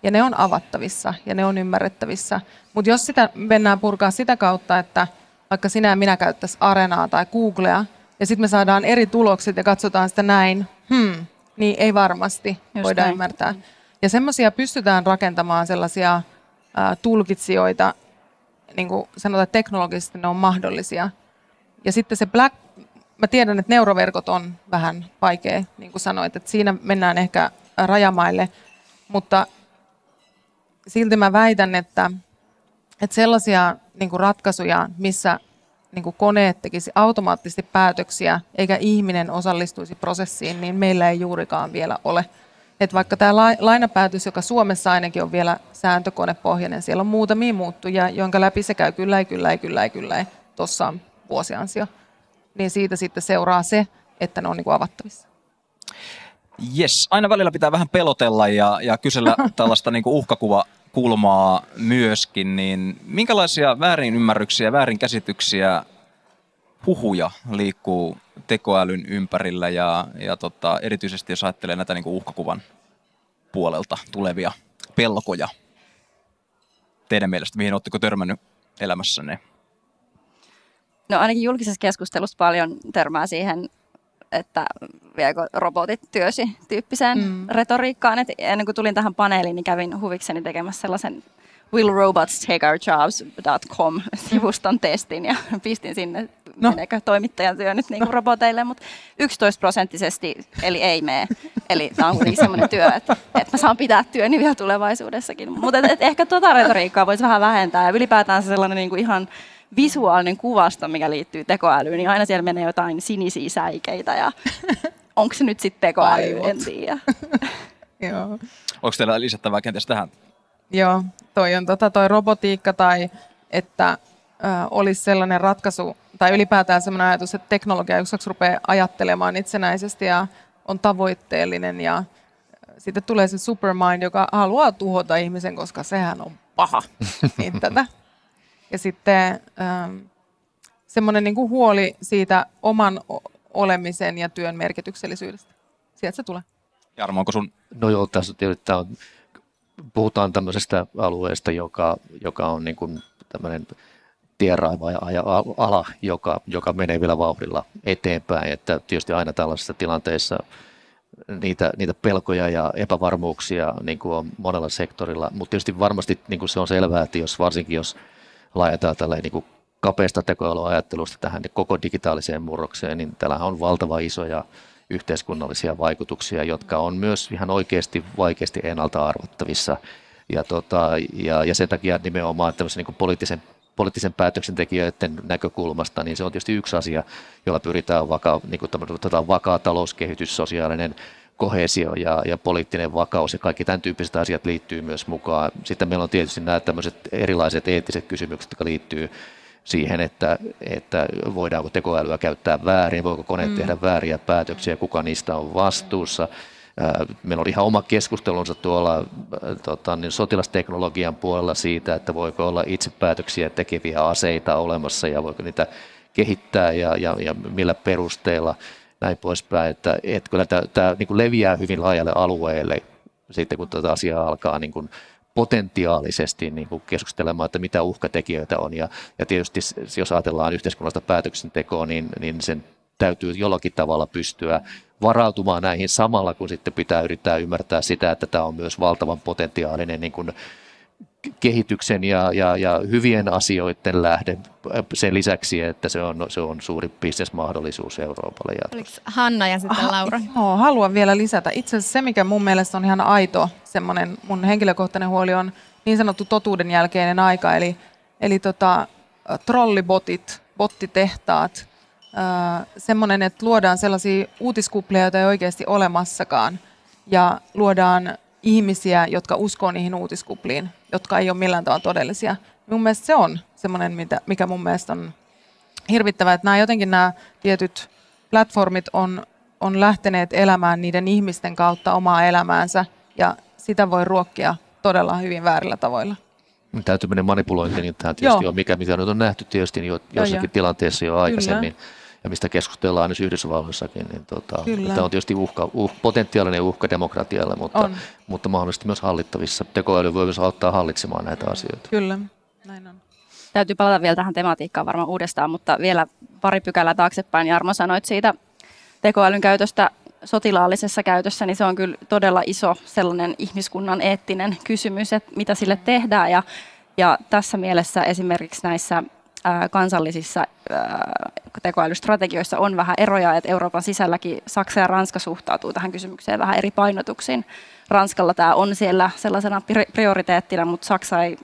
Ja ne on avattavissa ja ne on ymmärrettävissä. Mutta jos sitä mennään purkaa sitä kautta, että vaikka sinä ja minä käyttäisiin Arenaa tai Googlea, ja sitten me saadaan eri tulokset ja katsotaan sitä näin, hmm, niin ei varmasti voida ymmärtää. Ja semmoisia pystytään rakentamaan sellaisia ä, tulkitsijoita, niin kuin sanotaan teknologisesti ne on mahdollisia. Ja sitten se black, mä tiedän, että neuroverkot on vähän vaikea, niin kuin sanoit, että siinä mennään ehkä rajamaille, mutta silti mä väitän, että, että sellaisia niin kuin ratkaisuja, missä niin kuin koneet tekisi automaattisesti päätöksiä, eikä ihminen osallistuisi prosessiin, niin meillä ei juurikaan vielä ole. Että vaikka tämä lainapäätös, joka Suomessa ainakin on vielä sääntökonepohjainen, siellä on muutamia muuttujia, jonka läpi se käy kyllä, kyllä, kyllä, kyllä, tuossa on vuosiansio, niin siitä sitten seuraa se, että ne on niin kuin avattavissa. Jes, aina välillä pitää vähän pelotella ja, ja kysellä tällaista niin kuin uhkakuvakulmaa myöskin, niin minkälaisia väärinymmärryksiä, väärinkäsityksiä, huhuja liikkuu tekoälyn ympärillä ja, ja tota, erityisesti jos ajattelee näitä niin kuin uhkakuvan puolelta tulevia pelkoja, teidän mielestä, mihin oletteko törmännyt elämässänne? No ainakin julkisessa keskustelussa paljon törmää siihen, että viekö robotit työsi -tyyppiseen mm. retoriikkaan. Et ennen kuin tulin tähän paneeliin, niin kävin huvikseni tekemässä sellaisen Will Robots Take Our Jobs dot com -sivuston testin ja pistin sinne, no. meneekö toimittajan työ nyt niin kuin roboteille, mutta yksitoista prosenttisesti, eli ei mene. Eli tämä on kuitenkin sellainen työ, että, että mä saan pitää työni vielä tulevaisuudessakin. Mutta et, et ehkä tuota retoriikkaa voisi vähän vähentää ja ylipäätään se sellainen niin kuin ihan visuaalinen kuvasto, mikä liittyy tekoälyyn, niin aina siellä menee jotain sinisiä säikeitä ja onko se nyt sitten tekoäly, en tiedä. Onko teillä lisättävää kenties tähän? Joo, toi on tota, toi robotiikka tai että ö, olisi sellainen ratkaisu tai ylipäätään sellainen ajatus, että teknologia yksiksi rupeaa ajattelemaan itsenäisesti ja on tavoitteellinen ja sitten tulee se supermind, joka haluaa tuhota ihmisen, koska sehän on paha. Niin tätä. Ja sitten ähm, semmoinen niin kuin huoli siitä oman olemisen ja työn merkityksellisyydestä. Sieltä se tulee. Jarmo, onko sun? No joo, tässä on, puhutaan tämmöisestä alueesta, joka, joka on niin kuin tämmöinen tienraivaaja-ala, joka, joka menee vielä vauhdilla eteenpäin. Että tietysti aina tällaisissa tilanteissa niitä, niitä pelkoja ja epävarmuuksia niin kuin on monella sektorilla. Mutta tietysti varmasti niin kuin se on selvää, että jos, varsinkin jos laajataan tälleen niin kuin kapeasta tekoälyajattelusta tähän niin koko digitaaliseen murrokseen, niin tällähän on valtava isoja yhteiskunnallisia vaikutuksia, jotka on myös ihan oikeasti vaikeasti ennalta arvattavissa. Ja, tota, ja, ja sen takia nimenomaan tämmöisen niin kuin poliittisen, poliittisen päätöksentekijöiden näkökulmasta, niin se on tietysti yksi asia, jolla pyritään vakaa, niin kuin tämmöinen, vakaa talouskehitys, sosiaalinen koheesio ja, ja poliittinen vakaus ja kaikki tämän tyyppiset asiat liittyy myös mukaan. Sitten meillä on tietysti nämä tämmöiset erilaiset eettiset kysymykset, jotka liittyy siihen, että, että voidaanko tekoälyä käyttää väärin, voiko koneet mm. tehdä vääriä päätöksiä, kuka niistä on vastuussa. Meillä oli ihan oma keskustelunsa tuolla tota, niin sotilasteknologian puolella siitä, että voiko olla itse päätöksiä tekeviä aseita olemassa ja voiko niitä kehittää ja, ja, ja millä perusteella, näin poispäin. Että, et kyllä tämä, tämä niin kuin leviää hyvin laajalle alueelle sitten, kun tätä asiaa alkaa niin kuin potentiaalisesti niin kuin keskustelemaan, että mitä uhkatekijöitä on. Ja, ja tietysti jos ajatellaan yhteiskunnallista päätöksentekoa, niin, niin sen täytyy jollakin tavalla pystyä varautumaan näihin samalla, kun sitten pitää yrittää ymmärtää sitä, että tämä on myös valtavan potentiaalinen niin kuin kehityksen ja, ja, ja hyvien asioiden lähde sen lisäksi, että se on, se on suuri bisnesmahdollisuus Euroopalle jatkossa. Oliko Hanna ja sitten Laura? Aha, joo, haluan vielä lisätä. Itse asiassa se, mikä mun mielestä on ihan aito, semmoinen mun henkilökohtainen huoli on niin sanottu totuuden jälkeinen aika, eli, eli tota, trollibotit, bottitehtaat, semmoinen, että luodaan sellaisia uutiskuplia, joita ei oikeasti olemassakaan, ja luodaan ihmisiä, jotka uskoo niihin uutiskupliin, jotka ei ole millään tavalla todellisia. Mun mielestä se on semmoinen, mikä mun mielestä on hirvittävää, että nämä, jotenkin nämä tietyt platformit on, on lähteneet elämään niiden ihmisten kautta omaa elämäänsä, ja sitä voi ruokkia todella hyvin väärillä tavoilla. Tämä tämmöinen manipulointi, niin tämä tietysti Joo. on mikä, mitä nyt on nähty tietysti niin jo, jossakin tilanteessa jo aikaisemmin, Kyllä. ja mistä keskustellaan nyt Yhdysvalloissakin. Niin tota, tämä on tietysti uhka, uh, potentiaalinen uhka demokratialle, mutta, mutta mahdollisesti myös hallittavissa. Tekoäly voi myös auttaa hallitsemaan näitä asioita. Kyllä, näin on. Täytyy palata vielä tähän tematiikkaan varmaan uudestaan, mutta vielä pari pykälää taaksepäin. Jarmo, sanoit siitä tekoälyn käytöstä sotilaallisessa käytössä, niin se on kyllä todella iso sellainen ihmiskunnan eettinen kysymys, että mitä sille tehdään. Ja, ja tässä mielessä esimerkiksi näissä ää, kansallisissa ää, tekoälystrategioissa on vähän eroja, että Euroopan sisälläkin Saksa ja Ranska suhtautuu tähän kysymykseen vähän eri painotuksiin. Ranskalla tämä on siellä sellaisena prioriteettina, mutta Saksa ei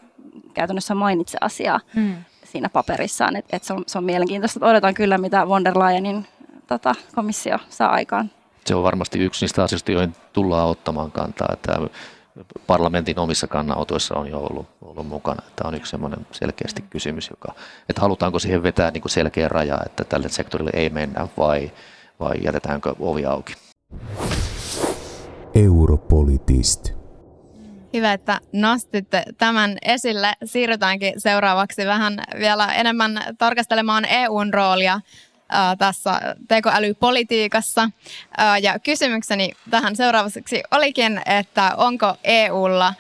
käytännössä mainitse asiaa hmm. siinä paperissaan. Et, et se, on, se on mielenkiintoista, että odotan kyllä, mitä von der Leyenin tota, komissio saa aikaan. Se on varmasti yksi niistä asioista, joihin tullaan ottamaan kantaa. Että parlamentin omissa kannanotoissa on jo ollut, ollut mukana. Tämä on yksi sellainen selkeästi kysymys, joka, että halutaanko siihen vetää niin kuin selkeä raja, että tälle sektorille ei mennä vai, vai jätetäänkö ovi auki. Europolitist. Hyvä, että nostitte tämän esille. Siirrytäänkin seuraavaksi vähän vielä enemmän tarkastelemaan E U:n roolia tässä tekoälypolitiikassa. Ja kysymykseni tähän seuraavaksi olikin, että onko E U:lla,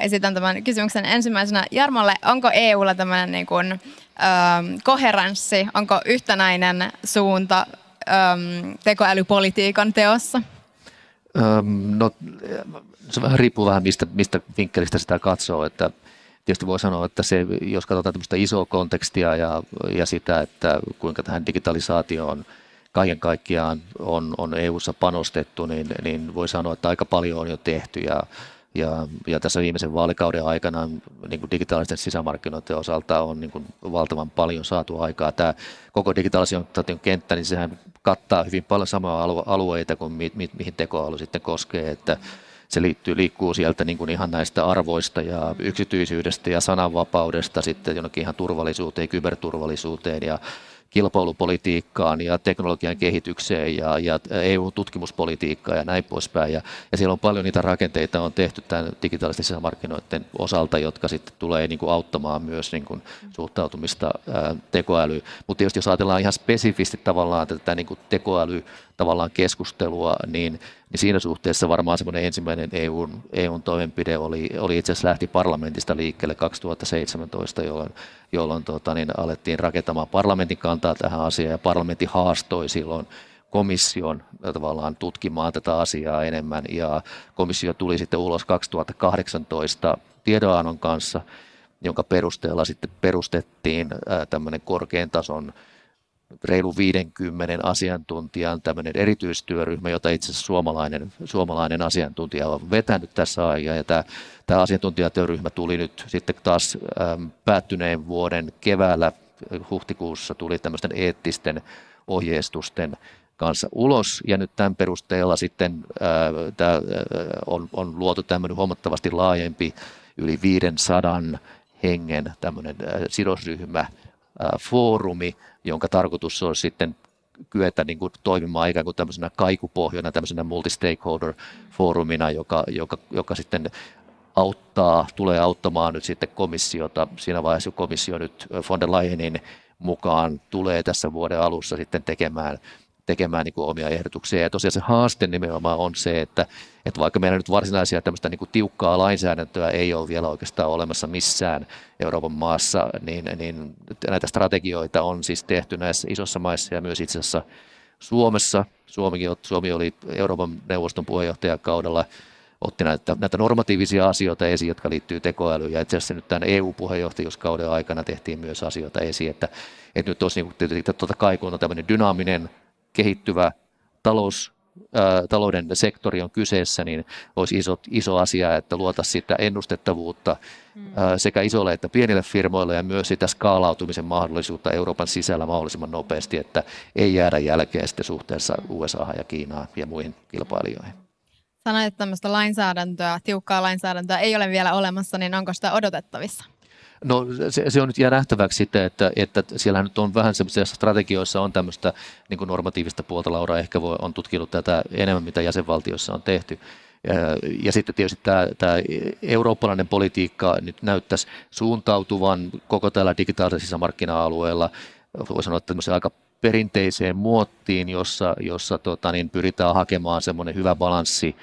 esitän tämän kysymyksen ensimmäisenä Jarmolle, onko E U:lla tämmöinen niin kuin koherenssi, onko yhtenäinen suunta tekoälypolitiikan teossa? No, se vähän riippuu vähän mistä, mistä vinkkelistä sitä katsoo, että tietysti voi sanoa, että se, jos katsotaan tämmöistä isoa kontekstia ja, ja sitä, että kuinka tähän digitalisaatioon kaiken kaikkiaan on, on E U:ssa panostettu, niin, niin voi sanoa, että aika paljon on jo tehty. Ja, ja, ja tässä viimeisen vaalikauden aikana niin kuin digitaalisten sisämarkkinoiden osalta on niin kuin valtavan paljon saatu aikaa. Tämä koko digitalisaation kenttä, niin sehän kattaa hyvin paljon samoja alueita kuin mi, mi, mihin tekoäly sitten koskee. Että se liittyy, liikkuu sieltä niin kuin ihan näistä arvoista ja yksityisyydestä ja sananvapaudesta sitten jonnekin ihan turvallisuuteen, kyberturvallisuuteen ja kilpailupolitiikkaan ja teknologian kehitykseen ja, ja E U-tutkimuspolitiikkaan ja näin poispäin. Ja, ja siellä on paljon niitä rakenteita on tehty tämän digitaalisten sisämarkkinoiden osalta, jotka sitten tulee niin kuin auttamaan myös niin kuin suhtautumista ää, tekoälyyn. Mutta tietysti jos ajatellaan ihan spesifisti tavallaan tätä niin kuin tekoäly tavallaan keskustelua, niin, niin siinä suhteessa varmaan semmoinen ensimmäinen E U:n, E U:n toimenpide oli, oli itse asiassa lähti parlamentista liikkeelle kaksituhattaseitsemäntoista, jolloin, jolloin tota, niin alettiin rakentamaan parlamentin kantaa tähän asiaan, ja parlamentti haastoi silloin komission tavallaan tutkimaan tätä asiaa enemmän, ja komissio tuli sitten ulos kaksituhattakahdeksantoista tiedonannon kanssa, jonka perusteella sitten perustettiin ää, tämmöinen korkean tason reilu viidenkymmenen asiantuntijan tämmöinen erityistyöryhmä, jota itse asiassa suomalainen, suomalainen asiantuntija on vetänyt tässä aikaa. Ja tämä, tämä asiantuntijatyöryhmä tuli nyt sitten taas äm, päättyneen vuoden keväällä, huhtikuussa tuli tämmöisten eettisten ohjeistusten kanssa ulos. Ja nyt tämän perusteella sitten ää, tää, on, on luotu tämmöinen huomattavasti laajempi yli viisisataa hengen tämmöinen ää, sidosryhmä, foorumi, jonka tarkoitus on sitten kyetä niin kuin toimimaan ikään kuin tämmöisenä kaikupohjana, tämmöisenä multi-stakeholder-foorumina, joka, joka, joka sitten auttaa, tulee auttamaan nyt sitten komissiota siinä vaiheessa, kun komissio nyt von der Leyenin mukaan tulee tässä vuoden alussa sitten tekemään, tekemään niin kuin omia ehdotuksia. Ja tosiaan se haaste nimenomaan on se, että, että vaikka meillä nyt varsinaisia tämmöistä niin kuin tiukkaa lainsäädäntöä ei ole vielä oikeastaan olemassa missään Euroopan maassa, niin, niin näitä strategioita on siis tehty näissä isossa maissa ja myös itse asiassa Suomessa. Suomikin, Suomi oli Euroopan neuvoston puheenjohtajakaudella, otti näitä, näitä normatiivisia asioita esiin, jotka liittyy tekoälyyn, ja itse asiassa nyt tämän E U-puheenjohtajuuskauden aikana tehtiin myös asioita esiin, että, että nyt olisi niin tietysti tuota kaikuunta tämmöinen dynaaminen, kehittyvä talous, ää, talouden sektori on kyseessä, niin olisi iso, iso asia, että luota sitä ennustettavuutta ää, sekä isolle että pienille firmoille ja myös sitä skaalautumisen mahdollisuutta Euroopan sisällä mahdollisimman nopeasti, että ei jäädä jälkeen sitten suhteessa U S A:han ja Kiinaan ja muihin kilpailijoihin. Sanoit, että tämmöistä lainsäädäntöä, tiukkaa lainsäädäntöä ei ole vielä olemassa, niin onko sitä odotettavissa? No se, se on nyt jää nähtäväksi sitä, että, että siellä nyt on vähän sellaisissa strategioissa on tämmöistä niin kuin normatiivista puolta. Laura ehkä voi, on tutkinut tätä enemmän, mitä jäsenvaltioissa on tehty. Ja, ja sitten tietysti tämä, tämä eurooppalainen politiikka nyt näyttäisi suuntautuvan koko tällä digitaalisella sisämarkkina-alueella. Voi sanoa, että tämmöisen aika perinteiseen muottiin, jossa, jossa tota, niin pyritään hakemaan semmoinen hyvä balanssi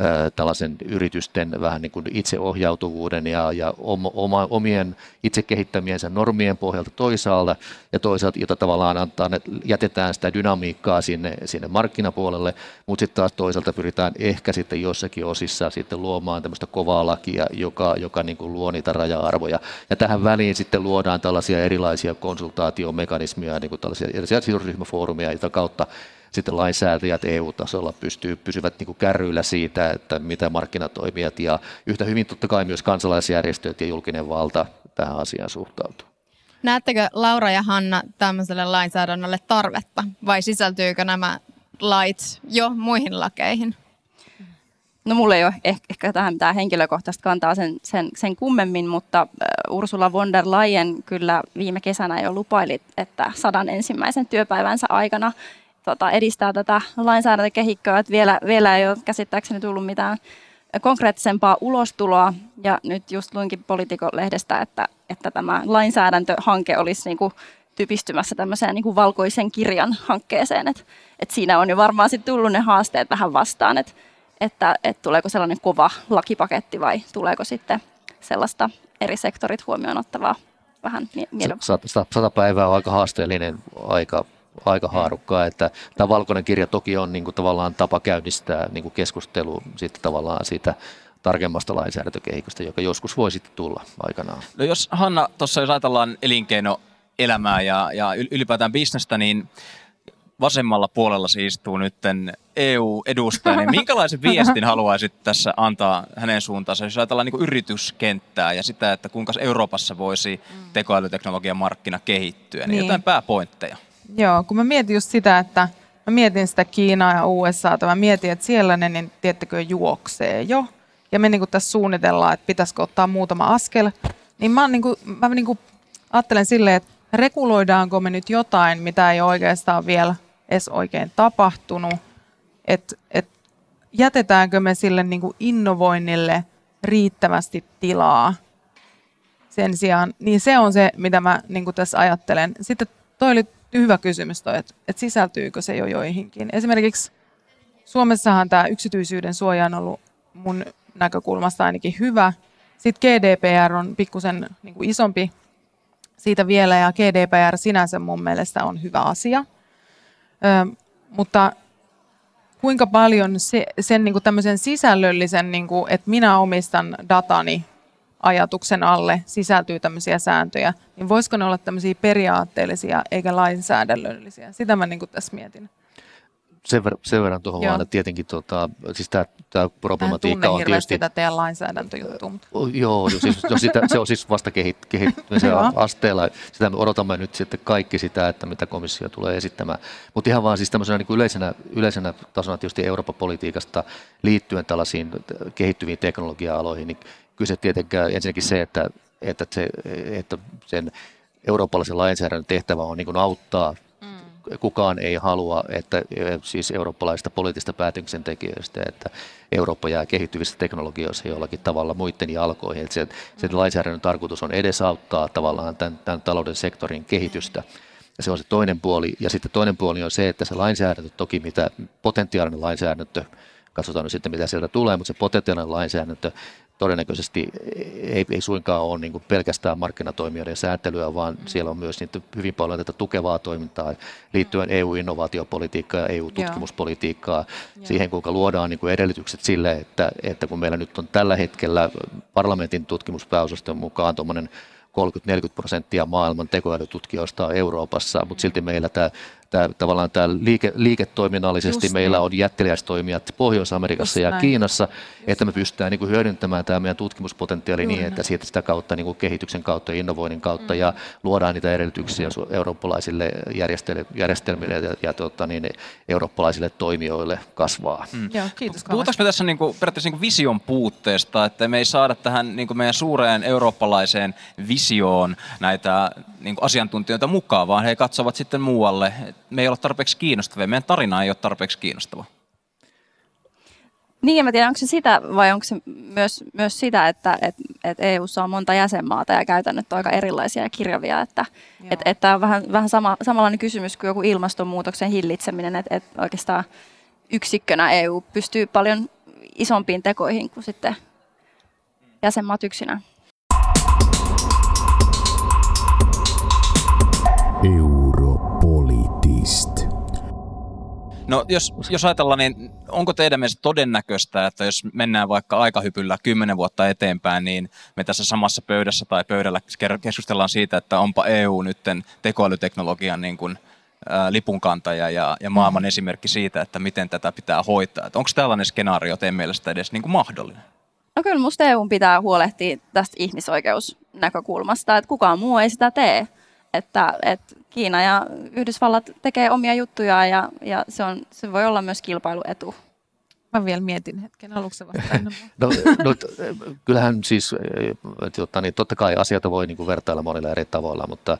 ää, tällaisen yritysten vähän niin kuin itseohjautuvuuden ja, ja oma, omien itse kehittämiensä normien pohjalta toisaalta ja toisaalta, jota tavallaan antaa, jätetään sitä dynamiikkaa sinne, sinne markkinapuolelle, mutta sitten taas toisaalta pyritään ehkä sitten jossakin osissa sitten luomaan tämmöistä kovaa lakia, joka, joka niin kuin luo niitä raja-arvoja. Ja tähän väliin sitten luodaan tällaisia erilaisia konsultaatiomekanismeja, niin kuin tällaisia erilaisia sidosryhmäfoorumia, jota kautta sitten lainsäätäjät E U-tasolla pystyy, pysyvät niin kuin kärryillä siitä, että mitä markkinatoimijat ja yhtä hyvin totta kai myös kansalaisjärjestöt ja julkinen valta tähän asiaan suhtautuu. Näettekö Laura ja Hanna tämmöiselle lainsäädännölle tarvetta vai sisältyykö nämä lait jo muihin lakeihin? No mulla ei ole ehkä tähän mitään henkilökohtaista kantaa sen, sen, sen kummemmin, mutta Ursula von der Leyen kyllä viime kesänä jo lupaili, että sadan ensimmäisen työpäivänsä aikana Tota, edistää tätä lainsäädäntökehikkoa, että vielä, vielä ei ole käsittääkseni tullut mitään konkreettisempaa ulostuloa. Ja nyt just luinkin Politico-lehdestä, että, että tämä lainsäädäntöhanke olisi niin kuin typistymässä tämmöiseen niin kuin valkoisen kirjan hankkeeseen. Et, et siinä on jo varmaan sit tullut ne haasteet vähän vastaan, et, että et tuleeko sellainen kova lakipaketti vai tuleeko sitten sellaista eri sektorit huomioon ottavaa vähän mieluun. Sata päivää on aika haasteellinen aika. Aika haarukkaa, että tämä valkoinen kirja toki on niin kuin tavallaan tapa käynnistää niin kuin keskustelu sitten tavallaan siitä tarkemmasta lainsäädäntökehikosta, joka joskus voi sitten tulla aikanaan. No jos Hanna, tuossa jos ajatellaan elinkeinoelämää ja, ja ylipäätään bisnestä, niin vasemmalla puolella se istuu nyt E U-edustaja, niin minkälaisen viestin haluaisit tässä antaa hänen suuntaansa, jos ajatellaan niin kuin yrityskenttää ja sitä, että kuinka Euroopassa voisi tekoälyteknologian markkina kehittyä, niin, niin. Jotain pääpointteja. Joo, kun mä mietin just sitä, että mä mietin sitä Kiinaa ja U S A:ta, mä mietin, että siellä ne, niin tiettäkö, juoksee jo. Ja me niinku tässä suunnitellaan, että pitäisikö ottaa muutama askel. Niin mä, niinku, mä niinku ajattelen silleen, että reguloidaanko me nyt jotain, mitä ei oikeastaan vielä edes oikein tapahtunut. Että et jätetäänkö me sille niinku innovoinnille riittävästi tilaa sen sijaan. Niin se on se, mitä mä niinku tässä ajattelen. Sitten toi oli hyvä kysymys toi, että et sisältyykö se jo joihinkin. Esimerkiksi Suomessahan tämä yksityisyyden suoja on ollut mun näkökulmasta ainakin hyvä. Sitten G D P R on pikkusen niin kuin isompi siitä vielä, ja G D P R sinänsä mun mielestä on hyvä asia. Ö, mutta kuinka paljon se, sen niin kuin tämmöisen sisällöllisen, niin kuin, että minä omistan datani ajatuksen alle sisältyy tämmöisiä sääntöjä, niin voisiko ne olla tämmöisiä periaatteellisia eikä lainsäädännöllisiä? Sitä mä niin kuin tässä mietin. Sen verran, sen verran tuohon vaan, että tietenkin tota, siis tämä, tämä problematiikka on tietysti... Mä en tunne hirveästi teidän lainsäädäntöjuttua. Joo, siis, jos sitä, se on siis vasta kehit, kehittymisen asteella. Sitä me odotamme nyt sitten kaikki sitä, että mitä komissio tulee esittämään. Mutta ihan vaan siis tämmöisenä niin kuin yleisenä, yleisenä tasona tietysti Euroopan politiikasta liittyen tällaisiin kehittyviin teknologia-aloihin, niin kyse tietenkään ensinnäkin se, että, että, se, että sen eurooppalaisen lainsäädännön tehtävä on niin kuin auttaa. Kukaan ei halua, että siis eurooppalaisista poliittisista päätöksentekijöistä, että Eurooppa jää kehittyvissä teknologioissa jollakin tavalla muiden jalkoihin. Että se, se lainsäädännön tarkoitus on edesauttaa tavallaan tämän, tämän talouden sektorin kehitystä. Ja se on se toinen puoli. Ja sitten toinen puoli on se, että se lainsäädäntö, toki mitä potentiaalinen lainsäädäntö, katsotaan nyt sitten mitä sieltä tulee, mutta se potentiaalinen lainsäädäntö todennäköisesti ei, ei suinkaan ole niin kuin pelkästään markkinatoimijoiden sääntelyä, vaan siellä on myös niitä hyvin paljon tätä tukevaa toimintaa liittyen E U-innovaatiopolitiikkaan ja E U-tutkimuspolitiikkaan, siihen kuinka luodaan niin kuin edellytykset sille, että, että kun meillä nyt on tällä hetkellä parlamentin tutkimuspääosaston mukaan tuommoinen kolmekymmentä–neljäkymmentä prosenttia maailman tekoälytutkijoista on Euroopassa, mutta silti meillä tämä, tämä, tavallaan tämä liike, liiketoiminnallisesti just meillä niin on jättiläistoimijat Pohjois-Amerikassa just ja näin. Kiinassa, että me pystytään niin kuin hyödyntämään tämä meidän tutkimuspotentiaali juuri niin, että siitä sitä kautta niin kuin kehityksen kautta ja innovoinnin kautta mm. ja luodaan niitä edellytyksiä mm. eurooppalaisille järjestelmille ja, ja tuota, niin, eurooppalaisille toimijoille kasvaa. Mm. Joo, kiitos. Puhutaanko me tässä niin kuin, periaatteessa niin kuin vision puutteesta, että me ei saada tähän niin kuin meidän suureen eurooppalaiseen visioon näitä niin kuin asiantuntijoita mukaan, vaan he katsovat sitten muualle. Me ei ole tarpeeksi kiinnostavia, meidän tarina ei ole tarpeeksi kiinnostava. Niin, mä tiedän, onko se sitä vai onko se myös, myös sitä, että et, et E U:ssa on monta jäsenmaata ja käytännöt on aika erilaisia ja kirjavia. Että et, et tämä on vähän, vähän sama, samanlainen kysymys kuin joku ilmastonmuutoksen hillitseminen, että et oikeastaan yksikkönä E U pystyy paljon isompiin tekoihin kuin sitten jäsenmaat yksinään. Europolitist. No jos, jos ajatellaan, niin onko teidän mielestä todennäköistä, että jos mennään vaikka aikahypyllä kymmenen vuotta eteenpäin, niin me tässä samassa pöydässä tai pöydällä keskustellaan siitä, että onpa E U nytten tekoälyteknologian niin kuin lipunkantaja ja, ja maailman esimerkki siitä, että miten tätä pitää hoitaa. Että onko tällainen skenaario teidän mielestä edes niin kuin mahdollinen? No kyllä musta E U pitää huolehtia tästä ihmisoikeusnäkökulmasta, että kukaan muu ei sitä tee. Että, että Kiina ja Yhdysvallat tekee omia juttujaan ja, ja se, on, se voi olla myös kilpailuetu. Mä vielä mietin hetken aluksi vasta. no, no, kyllähän siis, jotta, niin totta kai asioita voi niin kuin vertailla monilla eri tavoilla, mutta,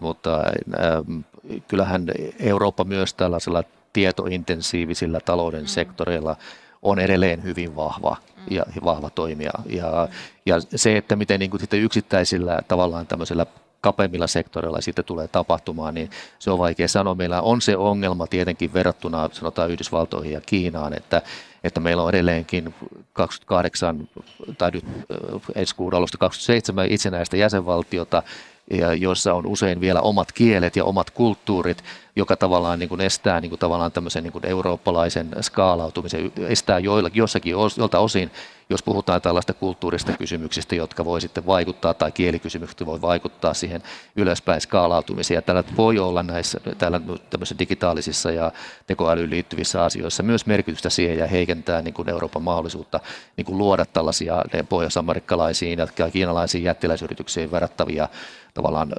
mutta ähm, kyllähän Eurooppa myös tällaisella tietointensiivisillä talouden mm. sektoreilla on edelleen hyvin vahva ja vahva toimija. Ja, mm. ja se, että miten niin kuin sitten yksittäisillä tavallaan tämmöisellä kapeimmilla sektoreilla sitten tulee tapahtumaan, niin se on vaikea sanoa. Meillä on se ongelma tietenkin verrattuna sanotaan Yhdysvaltoihin ja Kiinaan, että, että meillä on edelleenkin kaksikymmentäkahdeksan tai nyt ensi kuun alusta kaksikymmentäseitsemän itsenäistä jäsenvaltiota, joissa on usein vielä omat kielet ja omat kulttuurit, joka tavallaan niin kuin estää niin kuin tavallaan tämmöisen niin kuin eurooppalaisen skaalautumisen, estää joillakin, jossakin jolta osin, jos puhutaan tällaista kulttuurista kysymyksistä, jotka voi sitten vaikuttaa, tai kielikysymykset voi vaikuttaa siihen ylöspäin skaalautumiseen. Ja tällä voi olla näissä tämmöisissä digitaalisissa ja tekoälyyn liittyvissä asioissa myös merkitystä siihen ja heikentää niin kuin Euroopan mahdollisuutta niin kuin luoda tällaisia pohjois-amerikkalaisiin ja kiinalaisiin jättiläisyrityksiin verrattavia tavallaan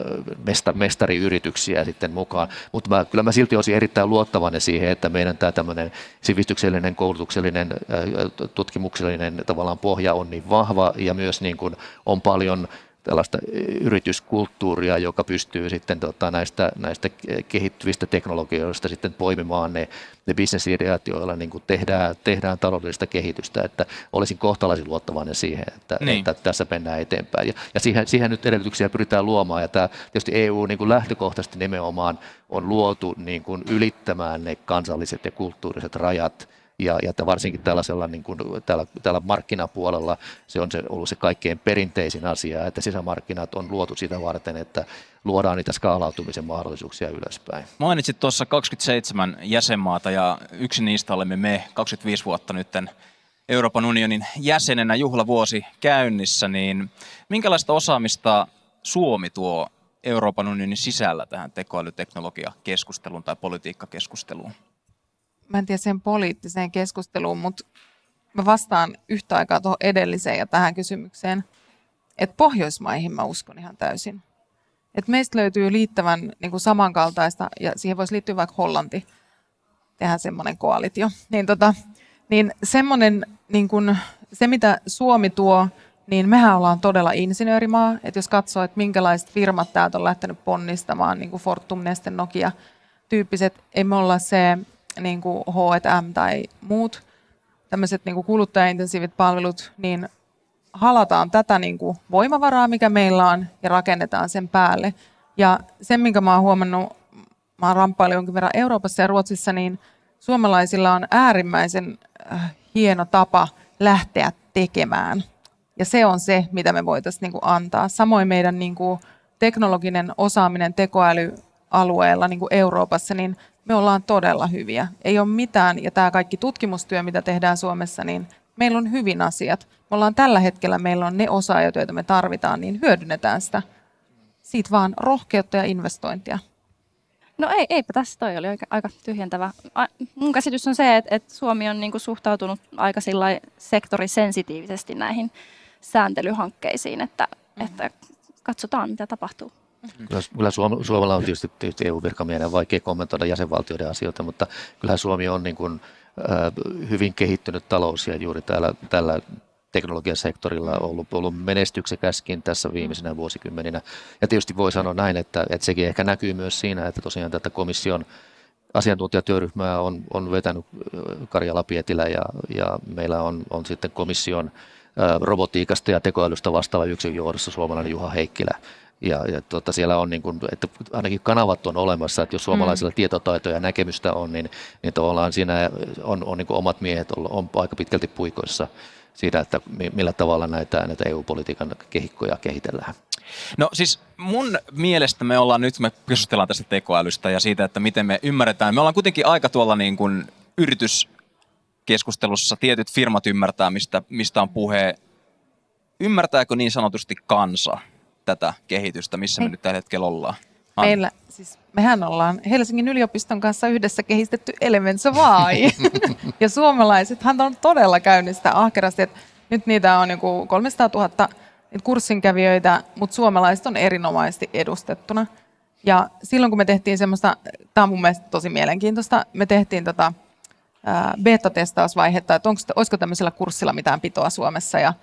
mestariyrityksiä sitten mukaan. Mutta mä, kyllä mä silti olisin erittäin luottavainen siihen, että meidän tämä tämmöinen sivistyksellinen, koulutuksellinen, tutkimuksellinen tavallaan pohja on niin vahva ja myös niin kuin on paljon tällaista yrityskulttuuria, joka pystyy sitten tota, näistä, näistä kehittyvistä teknologioista sitten poimimaan ne, ne bisnesideat, joilla niin kuin tehdään, tehdään taloudellista kehitystä, että olisin kohtalaisen luottavainen siihen, että, niin. että tässä mennään eteenpäin. Ja, ja siihen, siihen nyt edellytyksiä pyritään luomaan, ja tämä tietysti E U niin kuin lähtökohtaisesti nimenomaan on luotu niin kuin ylittämään ne kansalliset ja kulttuuriset rajat, ja, ja että varsinkin tällaisella niin kuin, tällä, tällä markkinapuolella se on se, ollut se kaikkein perinteisin asia, että sisämarkkinat on luotu sitä varten, että luodaan niitä skaalautumisen mahdollisuuksia ylöspäin. Mainitsit tuossa kaksikymmentäseitsemän jäsenmaata ja yksi niistä olemme me kaksikymmentäviisi vuotta nytten Euroopan unionin jäsenenä juhlavuosi käynnissä, niin minkälaista osaamista Suomi tuo Euroopan unionin sisällä tähän tekoälyteknologiakeskusteluun tai politiikkakeskusteluun? Mä en tiedä sen poliittiseen keskusteluun, mutta mä vastaan yhtä aikaa tuohon edelliseen ja tähän kysymykseen, että Pohjoismaihin mä uskon ihan täysin. Että meistä löytyy liittävän niin kuin samankaltaista, ja siihen voisi liittyä vaikka Hollanti, tehdään semmoinen koalitio. Niin, tota, niin semmoinen, niin kuin, se mitä Suomi tuo niin mehän ollaan todella insinöörimaa. Että jos katsoo, että minkälaiset firmat täältä on lähtenyt ponnistamaan, niin kuin Fortum, Neste, Nokia, tyyppiset, ei me olla se niin kuin H ja M tai muut tämmöiset niin kuin kuluttajaintensiivit palvelut, niin halataan tätä niin kuin voimavaraa, mikä meillä on, ja rakennetaan sen päälle. Ja sen, minkä mä oon huomannut, mä oon ramppaillut jonkin verran Euroopassa ja Ruotsissa, niin suomalaisilla on äärimmäisen äh, hieno tapa lähteä tekemään. Ja se on se, mitä me voitaisiin niin kuin antaa. Samoin meidän niin kuin teknologinen osaaminen tekoälyalueella niin kuin Euroopassa, niin me ollaan todella hyviä. Ei ole mitään, ja tämä kaikki tutkimustyö, mitä tehdään Suomessa, niin meillä on hyvin asiat. Me ollaan tällä hetkellä, meillä on ne osaajat, joita me tarvitaan, niin hyödynnetään sitä. Siitä vaan rohkeutta ja investointia. No ei, eipä tässä, toi oli aika, aika tyhjentävä. A, mun käsitys on se, että, että Suomi on niinku suhtautunut aika sektorisensitiivisesti näihin sääntelyhankkeisiin, että, mm-hmm. että katsotaan mitä tapahtuu. Kyllä, kyllä Suom- Suomella on tietysti, tietysti E U-virkamiehenä vaikea kommentoida jäsenvaltioiden asioita, mutta kyllähän Suomi on niin kuin, äh, hyvin kehittynyt talous ja juuri täällä, tällä teknologiasektorilla on ollut, ollut menestyksekäskin tässä viimeisenä vuosikymmeninä. Ja tietysti voi sanoa näin, että, että sekin ehkä näkyy myös siinä, että tosiaan tätä komission asiantuntijatyöryhmää on, on vetänyt Karjala Pietilä ja, ja meillä on, on sitten komission äh, robotiikasta ja tekoälystä vastaava yksikön johdossa suomalainen Juha Heikkilä. Ja, ja tuota, siellä on niin kuin, että ainakin kanavat on olemassa, että jos suomalaisilla mm. tietotaitoja ja näkemystä on, niin, niin tavallaan siinä on, on niin kuin omat miehet on, on aika pitkälti puikoissa siitä, että millä tavalla näitä, näitä E U-politiikan kehikkoja kehitellään. No siis mun mielestä me ollaan nyt, me keskustellaan tästä tekoälystä ja siitä, että miten me ymmärretään. Me ollaan kuitenkin aika tuolla niin kuin yrityskeskustelussa, tietyt firmat ymmärtää, mistä, mistä on puhe. Ymmärtääkö niin sanotusti kansa tätä kehitystä, missä me He. nyt tällä hetkellä ollaan? Anna. Meillä, siis mehän ollaan Helsingin yliopiston kanssa yhdessä kehitetty Elements of A I. Ja suomalaisethan on todella käynyt sitä ahkerasti. Että nyt niitä on joku kolmesataatuhatta kurssinkävijöitä, mutta suomalaiset on erinomaisesti edustettuna. Ja silloin kun me tehtiin semmoista, tämä on mun mielestä tosi mielenkiintoista, me tehtiin tota beta-testausvaihetta, että onko, olisiko tämmöisellä kurssilla mitään pitoa Suomessa. Ja,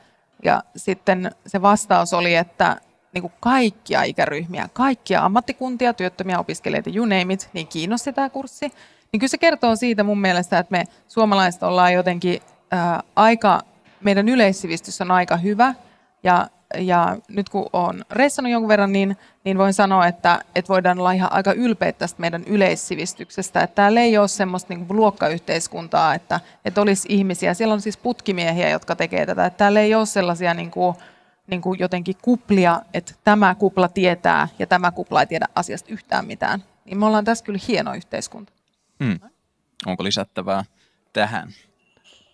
ja sitten se vastaus oli, että niin kuin kaikkia ikäryhmiä, kaikkia ammattikuntia, työttömiä, opiskelijoita, you name it, niin kiinnosti tämä kurssi. Niin kyllä se kertoo siitä mun mielestä, että me suomalaiset ollaan jotenkin ää, aika, meidän yleissivistys on aika hyvä. Ja, ja nyt kun olen reissannut jonkun verran, niin, niin voin sanoa, että, että voidaan olla ihan aika ylpeitä tästä meidän yleissivistyksestä. Että täällä ei ole semmoista niin kuin luokkayhteiskuntaa, että, että olisi ihmisiä. Siellä on siis putkimiehiä, jotka tekee tätä. Että täällä ei ole sellaisia niin kuin, niin kuin jotenkin kuplia, että tämä kupla tietää ja tämä kupla ei tiedä asiasta yhtään mitään. Niin me ollaan tässä kyllä hieno yhteiskunta. Hmm. Onko lisättävää tähän?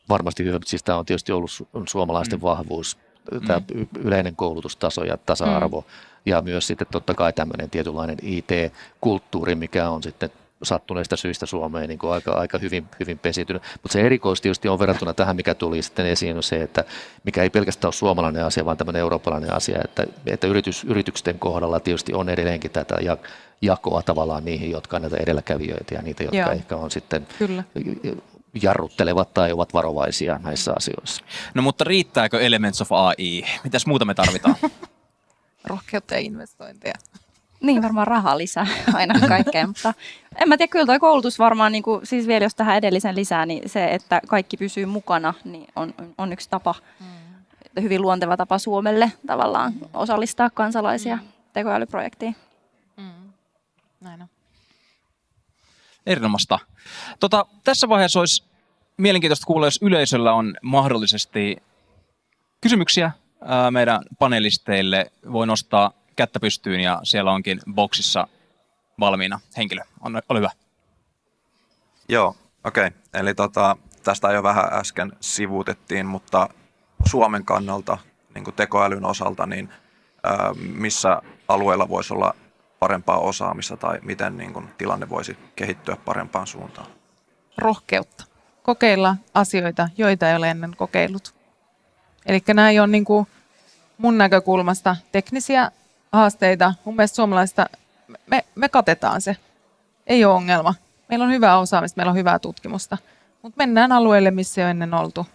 Varmasti hyvä. Siis tämä on tietysti ollut suomalaisten hmm. vahvuus, tämä hmm. yleinen koulutustaso ja tasa-arvo hmm. ja myös sitten totta kai tämmöinen tietynlainen I T-kulttuuri, mikä on sitten sattuneista syistä Suomeen niin kuin aika, aika hyvin, hyvin pesiytynyt. Mutta se erikois tietysti on verrattuna tähän, mikä tuli sitten esiin, on se, että mikä ei pelkästään ole suomalainen asia, vaan tämmöinen eurooppalainen asia, että, että yritys, yritysten kohdalla tietysti on edelleenkin tätä jakoa tavallaan niihin, jotka on näitä edelläkävijöitä ja niitä, jotka Joo. ehkä on sitten Kyllä. jarruttelevat tai ovat varovaisia näissä asioissa. No mutta riittääkö Elements of A I? Mitäs muuta me tarvitaan? Rohkeutta ja investointeja. Niin, varmaan rahaa lisää aina kaikkeen, mutta en mä tiedä, kyllä toi koulutus varmaan, niin kuin, siis vielä jos tähän edellisen lisää, niin se, että kaikki pysyy mukana, niin on, on yksi tapa, mm. hyvin luonteva tapa Suomelle tavallaan osallistaa kansalaisia mm. tekoälyprojektiin. Mm. Näin on. Erinomaista. Tota, tässä vaiheessa olisi mielenkiintoista kuulla, jos yleisöllä on mahdollisesti kysymyksiä ää, meidän panelisteille, voi nostaa kättä pystyyn ja siellä onkin boksissa valmiina henkilö. On, ole hyvä. Joo, okei. Okay. Eli tota, tästä jo vähän äsken sivuutettiin, mutta Suomen kannalta, niin kuin tekoälyn osalta, niin ää, missä alueella voisi olla parempaa osaamista tai miten niin kuin, tilanne voisi kehittyä parempaan suuntaan? Rohkeutta. Kokeilla asioita, joita ei ole ennen kokeillut. Eli nämä ei ole niin kuin mun näkökulmasta teknisiä haasteita. Mun mielestä suomalaista, me, me katetaan se. Ei ole ongelma. Meillä on hyvää osaamista, meillä on hyvää tutkimusta. Mutta mennään alueelle, missä ei ole ennen oltu.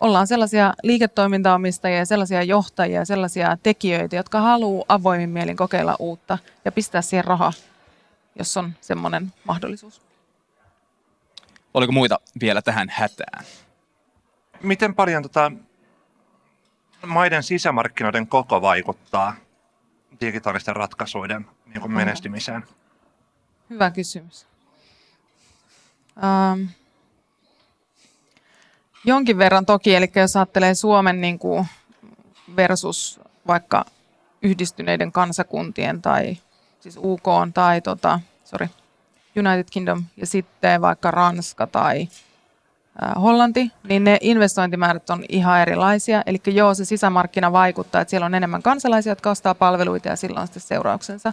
ollaan sellaisia liiketoimintaomistajia, sellaisia johtajia, sellaisia tekijöitä, jotka haluaa avoimin mielin kokeilla uutta ja pistää siihen rahaa, jos on semmoinen mahdollisuus. Oliko muita vielä tähän hätään? Miten paljon tota maiden sisämarkkinoiden koko vaikuttaa digitaalisten ratkaisuiden niin menestymiseen? Hyvä kysymys. Ähm, jonkin verran toki, eli jos ajattelee Suomen niin kuin versus vaikka yhdistyneiden kansakuntien tai siis U K tai tota, sorry, United Kingdom ja sitten vaikka Ranska tai Hollanti, niin ne investointimäärät on ihan erilaisia. Eli joo, se sisämarkkina vaikuttaa, että siellä on enemmän kansalaisia, jotka ostaa palveluita ja sillä on sitten seurauksensa.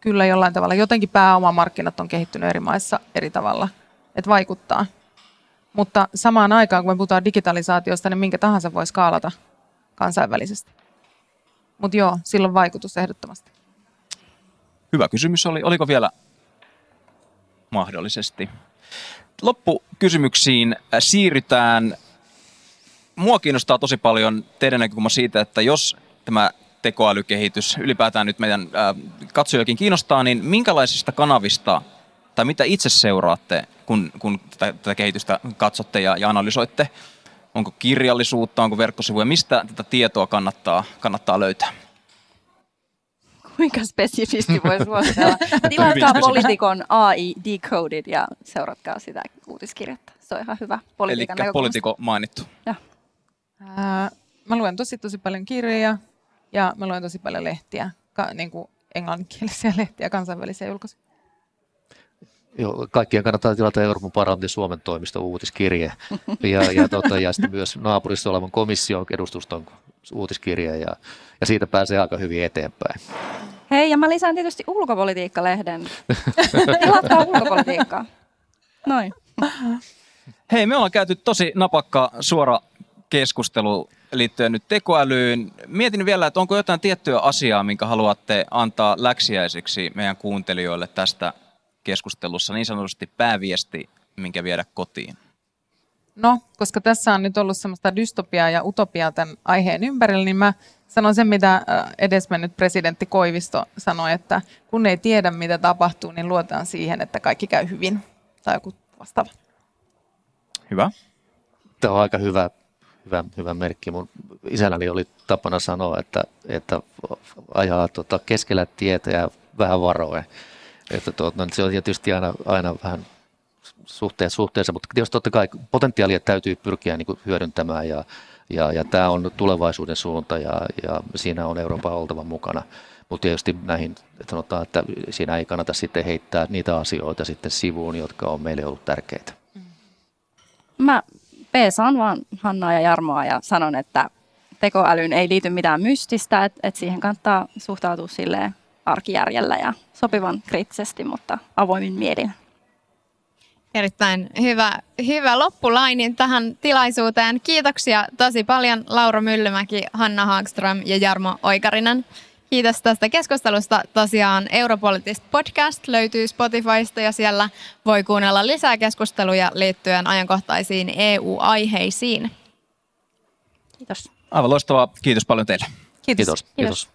Kyllä jollain tavalla. Jotenkin pääomamarkkinat on kehittynyt eri maissa eri tavalla, että vaikuttaa. Mutta samaan aikaan, kun me puhutaan digitalisaatiosta, niin minkä tahansa voi skaalata kansainvälisesti. Mutta joo, sillä on vaikutus ehdottomasti. Hyvä kysymys oli. Oliko vielä mahdollisesti? Loppukysymyksiin siirrytään. Mua kiinnostaa tosi paljon teidän näkökulma siitä, että jos tämä tekoälykehitys ylipäätään nyt meidän katsojakin kiinnostaa, niin minkälaisista kanavista tai mitä itse seuraatte, kun, kun tätä, tätä kehitystä katsotte ja, ja analysoitte? Onko kirjallisuutta, onko verkkosivuja, mistä tätä tietoa kannattaa, kannattaa löytää? Kuinka spesifisti voi suositella? Tilatkaa Politikon A I Decoded ja seuratkaa sitä uutiskirjettä. Se on ihan hyvä politiikan näkökulmasta. Eli Politico mainittu. Ja. Ää, mä luen tosi tosi paljon kirjoja ja mä luen tosi paljon lehtiä, Ka- niin kuin englanninkielisiä lehtiä, kansainvälisiä julkaisuja. Joo, kaikkien kannattaa tilata Euroopan parlamentin Suomen toimisto uutiskirje ja, ja, tota, ja sitten myös naapurissa olevan komission edustuston uutiskirje ja, ja siitä pääsee aika hyvin eteenpäin. Hei, ja mä lisään tietysti Ulkopolitiikka-lehden. Tilatkaa Ulkopolitiikkaa. Noin. Hei, me ollaan käyty tosi napakka suora keskustelu liittyen nyt tekoälyyn. Mietin vielä, että onko jotain tiettyä asiaa, minkä haluatte antaa läksiäiseksi meidän kuuntelijoille tästä keskustelussa, niin sanotusti pääviesti, minkä viedä kotiin? No, koska tässä on nyt ollut semmoista dystopiaa ja utopiaa tämän aiheen ympärillä, niin mä sanon sen, mitä edesmennyt presidentti Koivisto sanoi, että kun ei tiedä, mitä tapahtuu, niin luotaan siihen, että kaikki käy hyvin tai joku vastaava. Hyvä. Tämä on aika hyvä, hyvä, hyvä merkki. Mun isänäni oli tapana sanoa, että, että ajaa tuota keskellä tietä ja vähän varoen. Että tuota, no, se on tietysti aina, aina vähän suhteessa, suhteessa, mutta tietysti totta kai potentiaalia täytyy pyrkiä niin kuin hyödyntämään ja, ja, ja tämä on tulevaisuuden suunta ja, ja siinä on Euroopan oltava mukana. Mutta tietysti näihin sanotaan, että siinä ei kannata sitten heittää niitä asioita sitten sivuun, jotka on meille ollut tärkeitä. Mä peesaan vaan Hannaa ja Jarmoa ja sanon, että tekoälyyn ei liity mitään mystistä, että et siihen kannattaa suhtautua silleen arkijärjellä ja sopivan kriittisesti, mutta avoimin mielin. Erittäin hyvä, hyvä loppulainin tähän tilaisuuteen. Kiitoksia tosi paljon Laura Myllymäki, Hanna Hagström ja Jarmo Oikarinen. Kiitos tästä keskustelusta. Tosiaan Europolitist podcast löytyy Spotifysta ja siellä voi kuunnella lisää keskusteluja liittyen ajankohtaisiin E U-aiheisiin. Kiitos. Aivan loistavaa. Kiitos paljon teille. Kiitos. Kiitos. Kiitos.